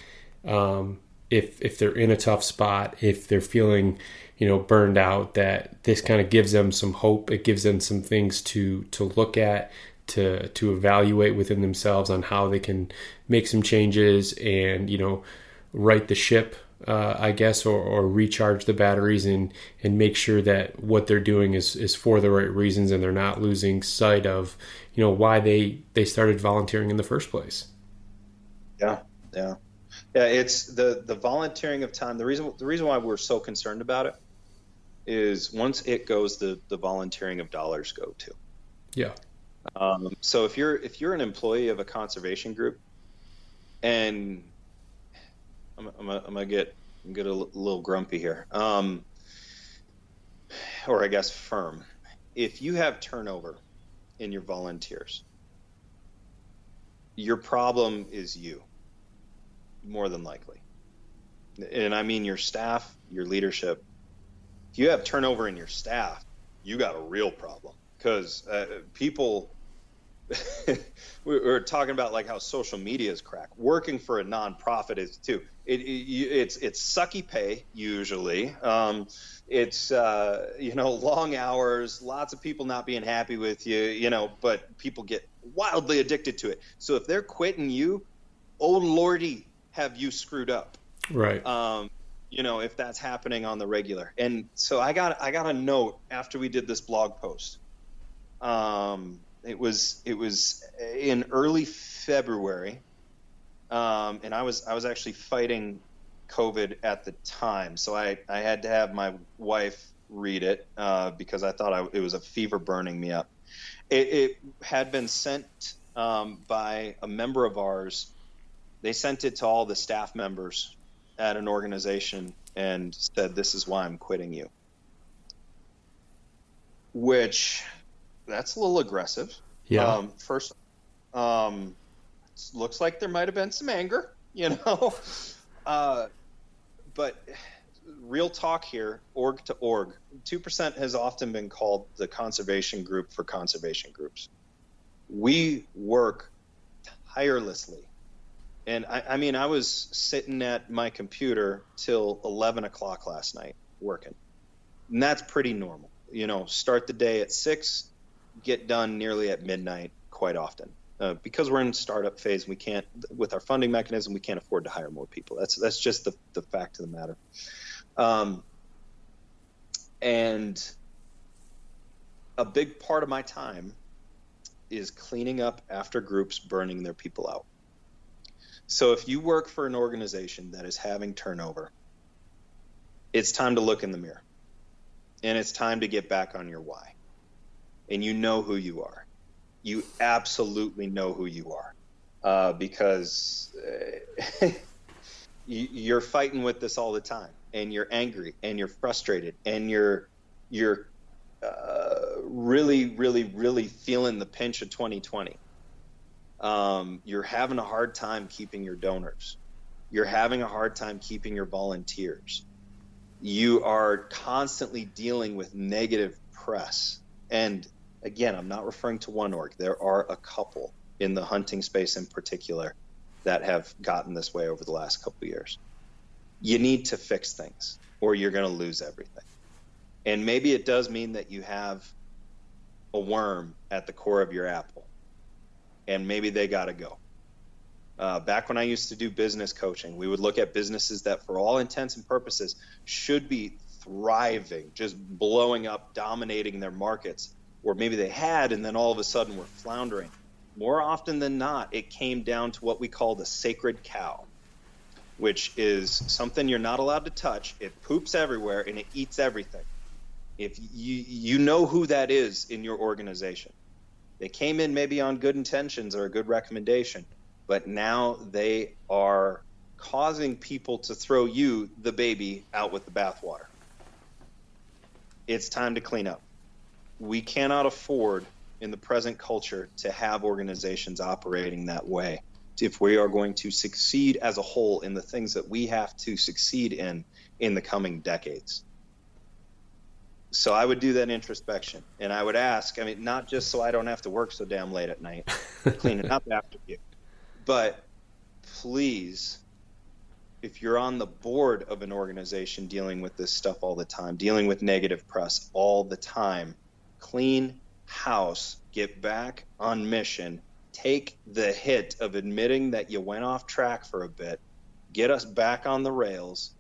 um, if, if they're in a tough spot, if they're feeling, you know, burned out, that this kind of gives them some hope. It gives them some things to, to look at, to to evaluate within themselves on how they can make some changes and, you know, right the ship, uh, I guess, or, or recharge the batteries and and make sure that what they're doing is, is for the right reasons and they're not losing sight of, you know, why they, they started volunteering in the first place. Yeah, yeah. Yeah, it's the, the volunteering of time. The reason the reason why we're so concerned about it is once it goes, the, the volunteering of dollars go too. Yeah. Um, so if you're if you're an employee of a conservation group, and I'm I'm, I'm gonna get get a l- little grumpy here, um, or I guess firm. If you have turnover in your volunteers, your problem is you, more than likely, and I mean your staff, your leadership. If you have turnover in your staff, you got a real problem, because uh, people. We were talking about like how social media is crack. Working for a nonprofit is too. It, it it's it's sucky pay usually. Um, it's uh, you know, long hours, lots of people not being happy with you, you know. But people get wildly addicted to it. So if they're quitting you, oh lordy, have you screwed up? Right. Um, you know, if that's happening on the regular. And so I got I got a note after we did this blog post. Um. It was it was in early February, um, and I was I was actually fighting COVID at the time, so I, I had to have my wife read it uh, because I thought I, it was a fever burning me up. It, it had been sent um, by a member of ours. They sent it to all the staff members at an organization and said, "This is why I'm quitting you," which. That's a little aggressive. Yeah. Um, first, um, looks like there might have been some anger, you know. Uh, but real talk here, org to org. two percent has often been called the conservation group for conservation groups. We work tirelessly. And I, I mean, I was sitting at my computer till eleven o'clock last night working. And that's pretty normal. You know, start the day at six, get done nearly at midnight quite often, uh, because we're in startup phase and we can't, with our funding mechanism, we can't afford to hire more people. That's that's just the, the fact of the matter. Um, and a big part of my time is cleaning up after groups burning their people out. So if you work for an organization that is having turnover, it's time to look in the mirror and it's time to get back on your why. And you know who you are. You absolutely know who you are, uh, because uh, you're fighting with this all the time. and you're angry and you're frustrated and you're you're uh, really, really, really feeling the pinch of twenty twenty. Um, you're having a hard time keeping your donors. You're having a hard time keeping your volunteers. You are constantly dealing with negative press. And again, I'm not referring to one org. There are a couple in the hunting space in particular that have gotten this way over the last couple of years. You need to fix things or you're going to lose everything. And maybe it does mean that you have a worm at the core of your apple, and maybe they got to go. Uh, back when I used to do business coaching, we would look at businesses that for all intents and purposes should be thriving, just blowing up, dominating their markets, or maybe they had and then all of a sudden were floundering. More often than not, it came down to what we call the sacred cow, which is something you're not allowed to touch. It poops everywhere and it eats everything. If you, you know who that is in your organization. They came in maybe on good intentions or a good recommendation, but now they are causing people to throw you, the baby, out with the bathwater. It's time to clean up. We cannot afford in the present culture to have organizations operating that way. If we are going to succeed as a whole in the things that we have to succeed in in the coming decades. So I would do that introspection, and I would ask, I mean, not just so I don't have to work so damn late at night cleaning up after you, but please, if you're on the board of an organization dealing with this stuff all the time, dealing with negative press all the time, clean house, get back on mission, take the hit of admitting that you went off track for a bit, get us back on the rails,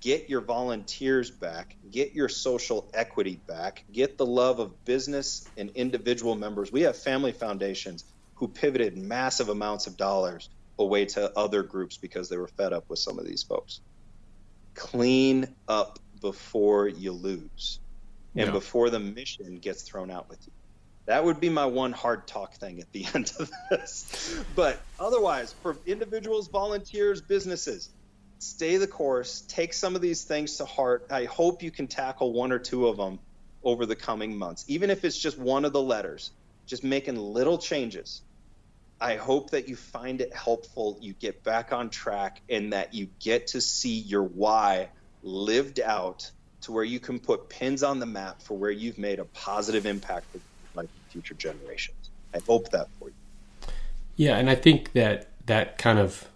get your volunteers back, get your social equity back, get the love of business and individual members. We have family foundations who pivoted massive amounts of dollars away to other groups because they were fed up with some of these folks. Clean up before you lose and yeah. before the mission gets thrown out with you. That would be my one hard talk thing at the end of this. But otherwise, for individuals, volunteers, businesses, stay the course, take some of these things to heart. I hope you can tackle one or two of them over the coming months, even if it's just one of the letters, just making little changes. I hope that you find it helpful, you get back on track, and that you get to see your why lived out to where you can put pins on the map for where you've made a positive impact for like future generations. I hope that for you. Yeah, and I think that that kind of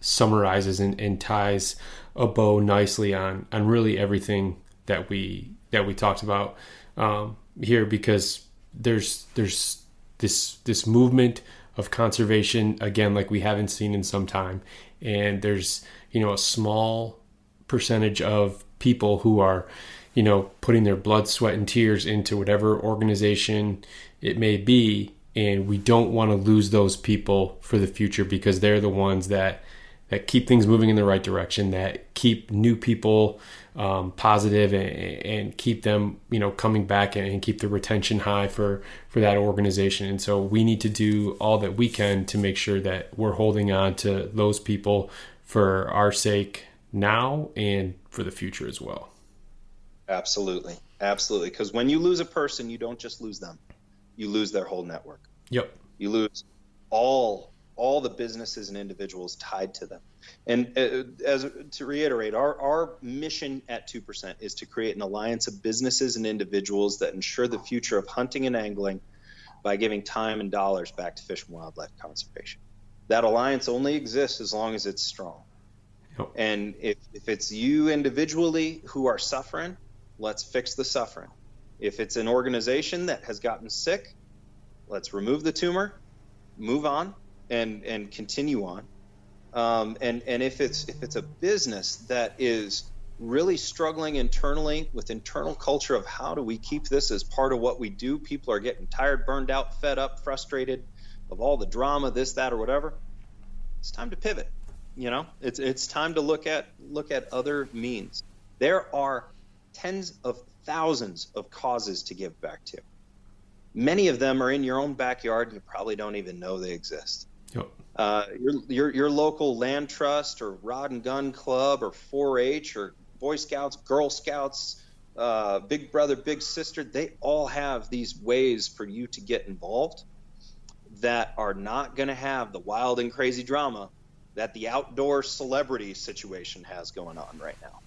summarizes and, and ties a bow nicely on on really everything that we that we talked about um, here, because there's there's this this movement of conservation again like we haven't seen in some time, and there's you know a small percentage of people who are you know putting their blood, sweat, and tears into whatever organization it may be, and we don't want to lose those people for the future because they're the ones that that keep things moving in the right direction, that keep new people um, positive and, and keep them, you know, coming back and, and keep the retention high for, for that organization. And so we need to do all that we can to make sure that we're holding on to those people for our sake now and for the future as well. Absolutely. Absolutely. Because when you lose a person, you don't just lose them. You lose their whole network. Yep. You lose all all the businesses and individuals tied to them. And uh, as to reiterate, our, our mission at two percent is to create an alliance of businesses and individuals that ensure the future of hunting and angling by giving time and dollars back to fish and wildlife conservation. That alliance only exists as long as it's strong. Yep. And if, if it's you individually who are suffering, let's fix the suffering. If it's an organization that has gotten sick, let's remove the tumor, move on, and and continue on. Um, and, and if it's if it's a business that is really struggling internally with internal culture of how do we keep this as part of what we do, people are getting tired, burned out, fed up, frustrated of all the drama, this, that, or whatever, it's time to pivot. You know, it's it's time to look at look at other means. There are tens of thousands of causes to give back to. Many of them are in your own backyard and you probably don't even know they exist. Yep. Uh, your, your your local land trust or rod and gun club or four H or Boy Scouts, Girl Scouts, uh, Big Brother, Big Sister, they all have these ways for you to get involved that are not going to have the wild and crazy drama that the outdoor celebrity situation has going on right now.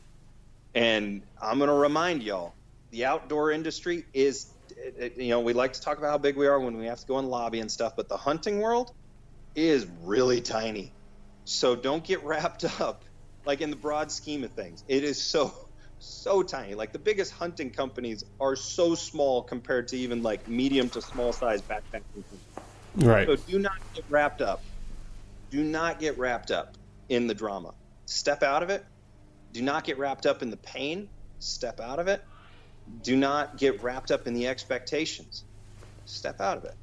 And I'm going to remind y'all, the outdoor industry is, you know, we like to talk about how big we are when we have to go and lobby and stuff, but the hunting world is really tiny. So don't get wrapped up, like, in the broad scheme of things. It is so, so tiny. Like, the biggest hunting companies are so small compared to even, like, medium to small-sized backpacking companies. Right. So do not get wrapped up. Do not get wrapped up in the drama. Step out of it. Do not get wrapped up in the pain. Step out of it. Do not get wrapped up in the expectations. Step out of it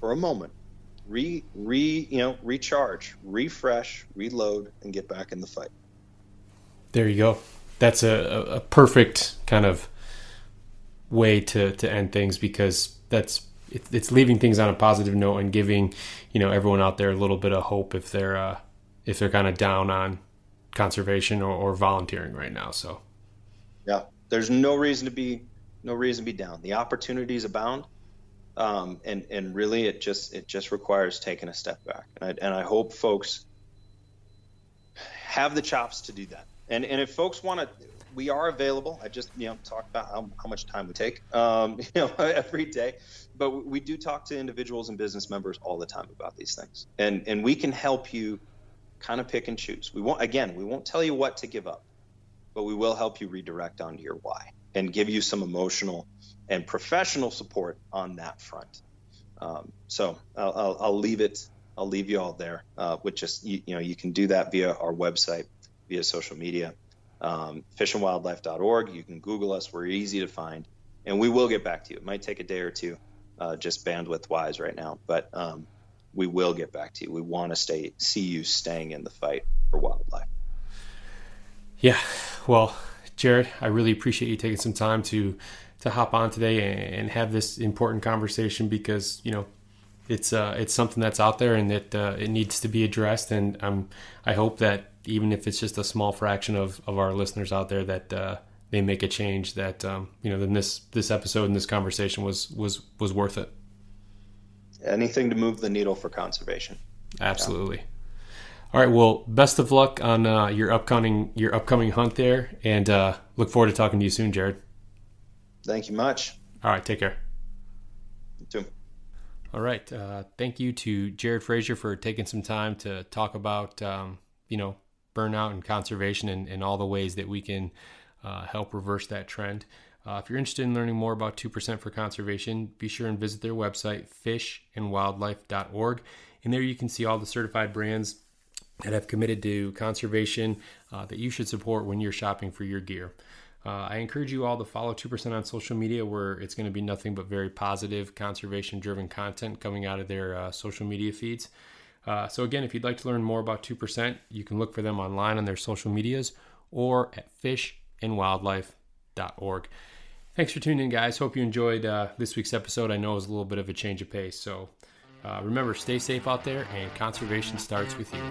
for a moment. Re, re, you know, recharge, refresh, reload, and get back in the fight. There you go. That's a, a perfect kind of way to, to end things, because that's, it's leaving things on a positive note and giving, you know, everyone out there a little bit of hope if they're uh, if they're kind of down on conservation or, or volunteering right now. So, yeah, there's no reason to be no reason to be down. The opportunities abound, um, and and really it just it just requires taking a step back. And I, and I hope folks have the chops to do that. And and if folks want to. We are available. I just, you know, talk about how, how much time we take, um, you know, every day. But we do talk to individuals and business members all the time about these things, and and we can help you kind of pick and choose. We won't, again, we won't tell you what to give up, but we will help you redirect onto your why and give you some emotional and professional support on that front. Um, so I'll, I'll, I'll leave it. I'll leave you all there. Uh, with just you, you know, you can do that via our website, via social media. Um, fish and wildlife dot org. You can Google us. We're easy to find, and we will get back to you. It might take a day or two, uh, just bandwidth wise right now, but um, we will get back to you. We want to stay, see you staying in the fight for wildlife. Yeah. Well, Jared, I really appreciate you taking some time to, to hop on today and, and have this important conversation, because, you know, it's, uh, it's something that's out there and that, uh, it needs to be addressed. And um, I hope that, even if it's just a small fraction of, of our listeners out there, that uh, they make a change, that, um, you know, then this, this episode and this conversation was, was, was worth it. Anything to move the needle for conservation. Absolutely. Yeah. All right. Well, best of luck on uh, your upcoming, your upcoming hunt there, and uh, look forward to talking to you soon, Jared. Thank you much. All right. Take care. You too. All right. Uh, thank you to Jared Frazier for taking some time to talk about, um, you know, burnout and conservation and, and all the ways that we can uh, help reverse that trend. Uh, if you're interested in learning more about two percent for Conservation, be sure and visit their website, fish and wildlife dot org. And there you can see all the certified brands that have committed to conservation uh, that you should support when you're shopping for your gear. Uh, I encourage you all to follow two percent on social media, where it's going to be nothing but very positive, conservation-driven content coming out of their uh, social media feeds. Uh, so again, if you'd like to learn more about two percent, you can look for them online on their social medias or at fish and wildlife dot org. Thanks for tuning in, guys. Hope you enjoyed uh, this week's episode. I know it was a little bit of a change of pace. So uh, remember, stay safe out there, and conservation starts with you.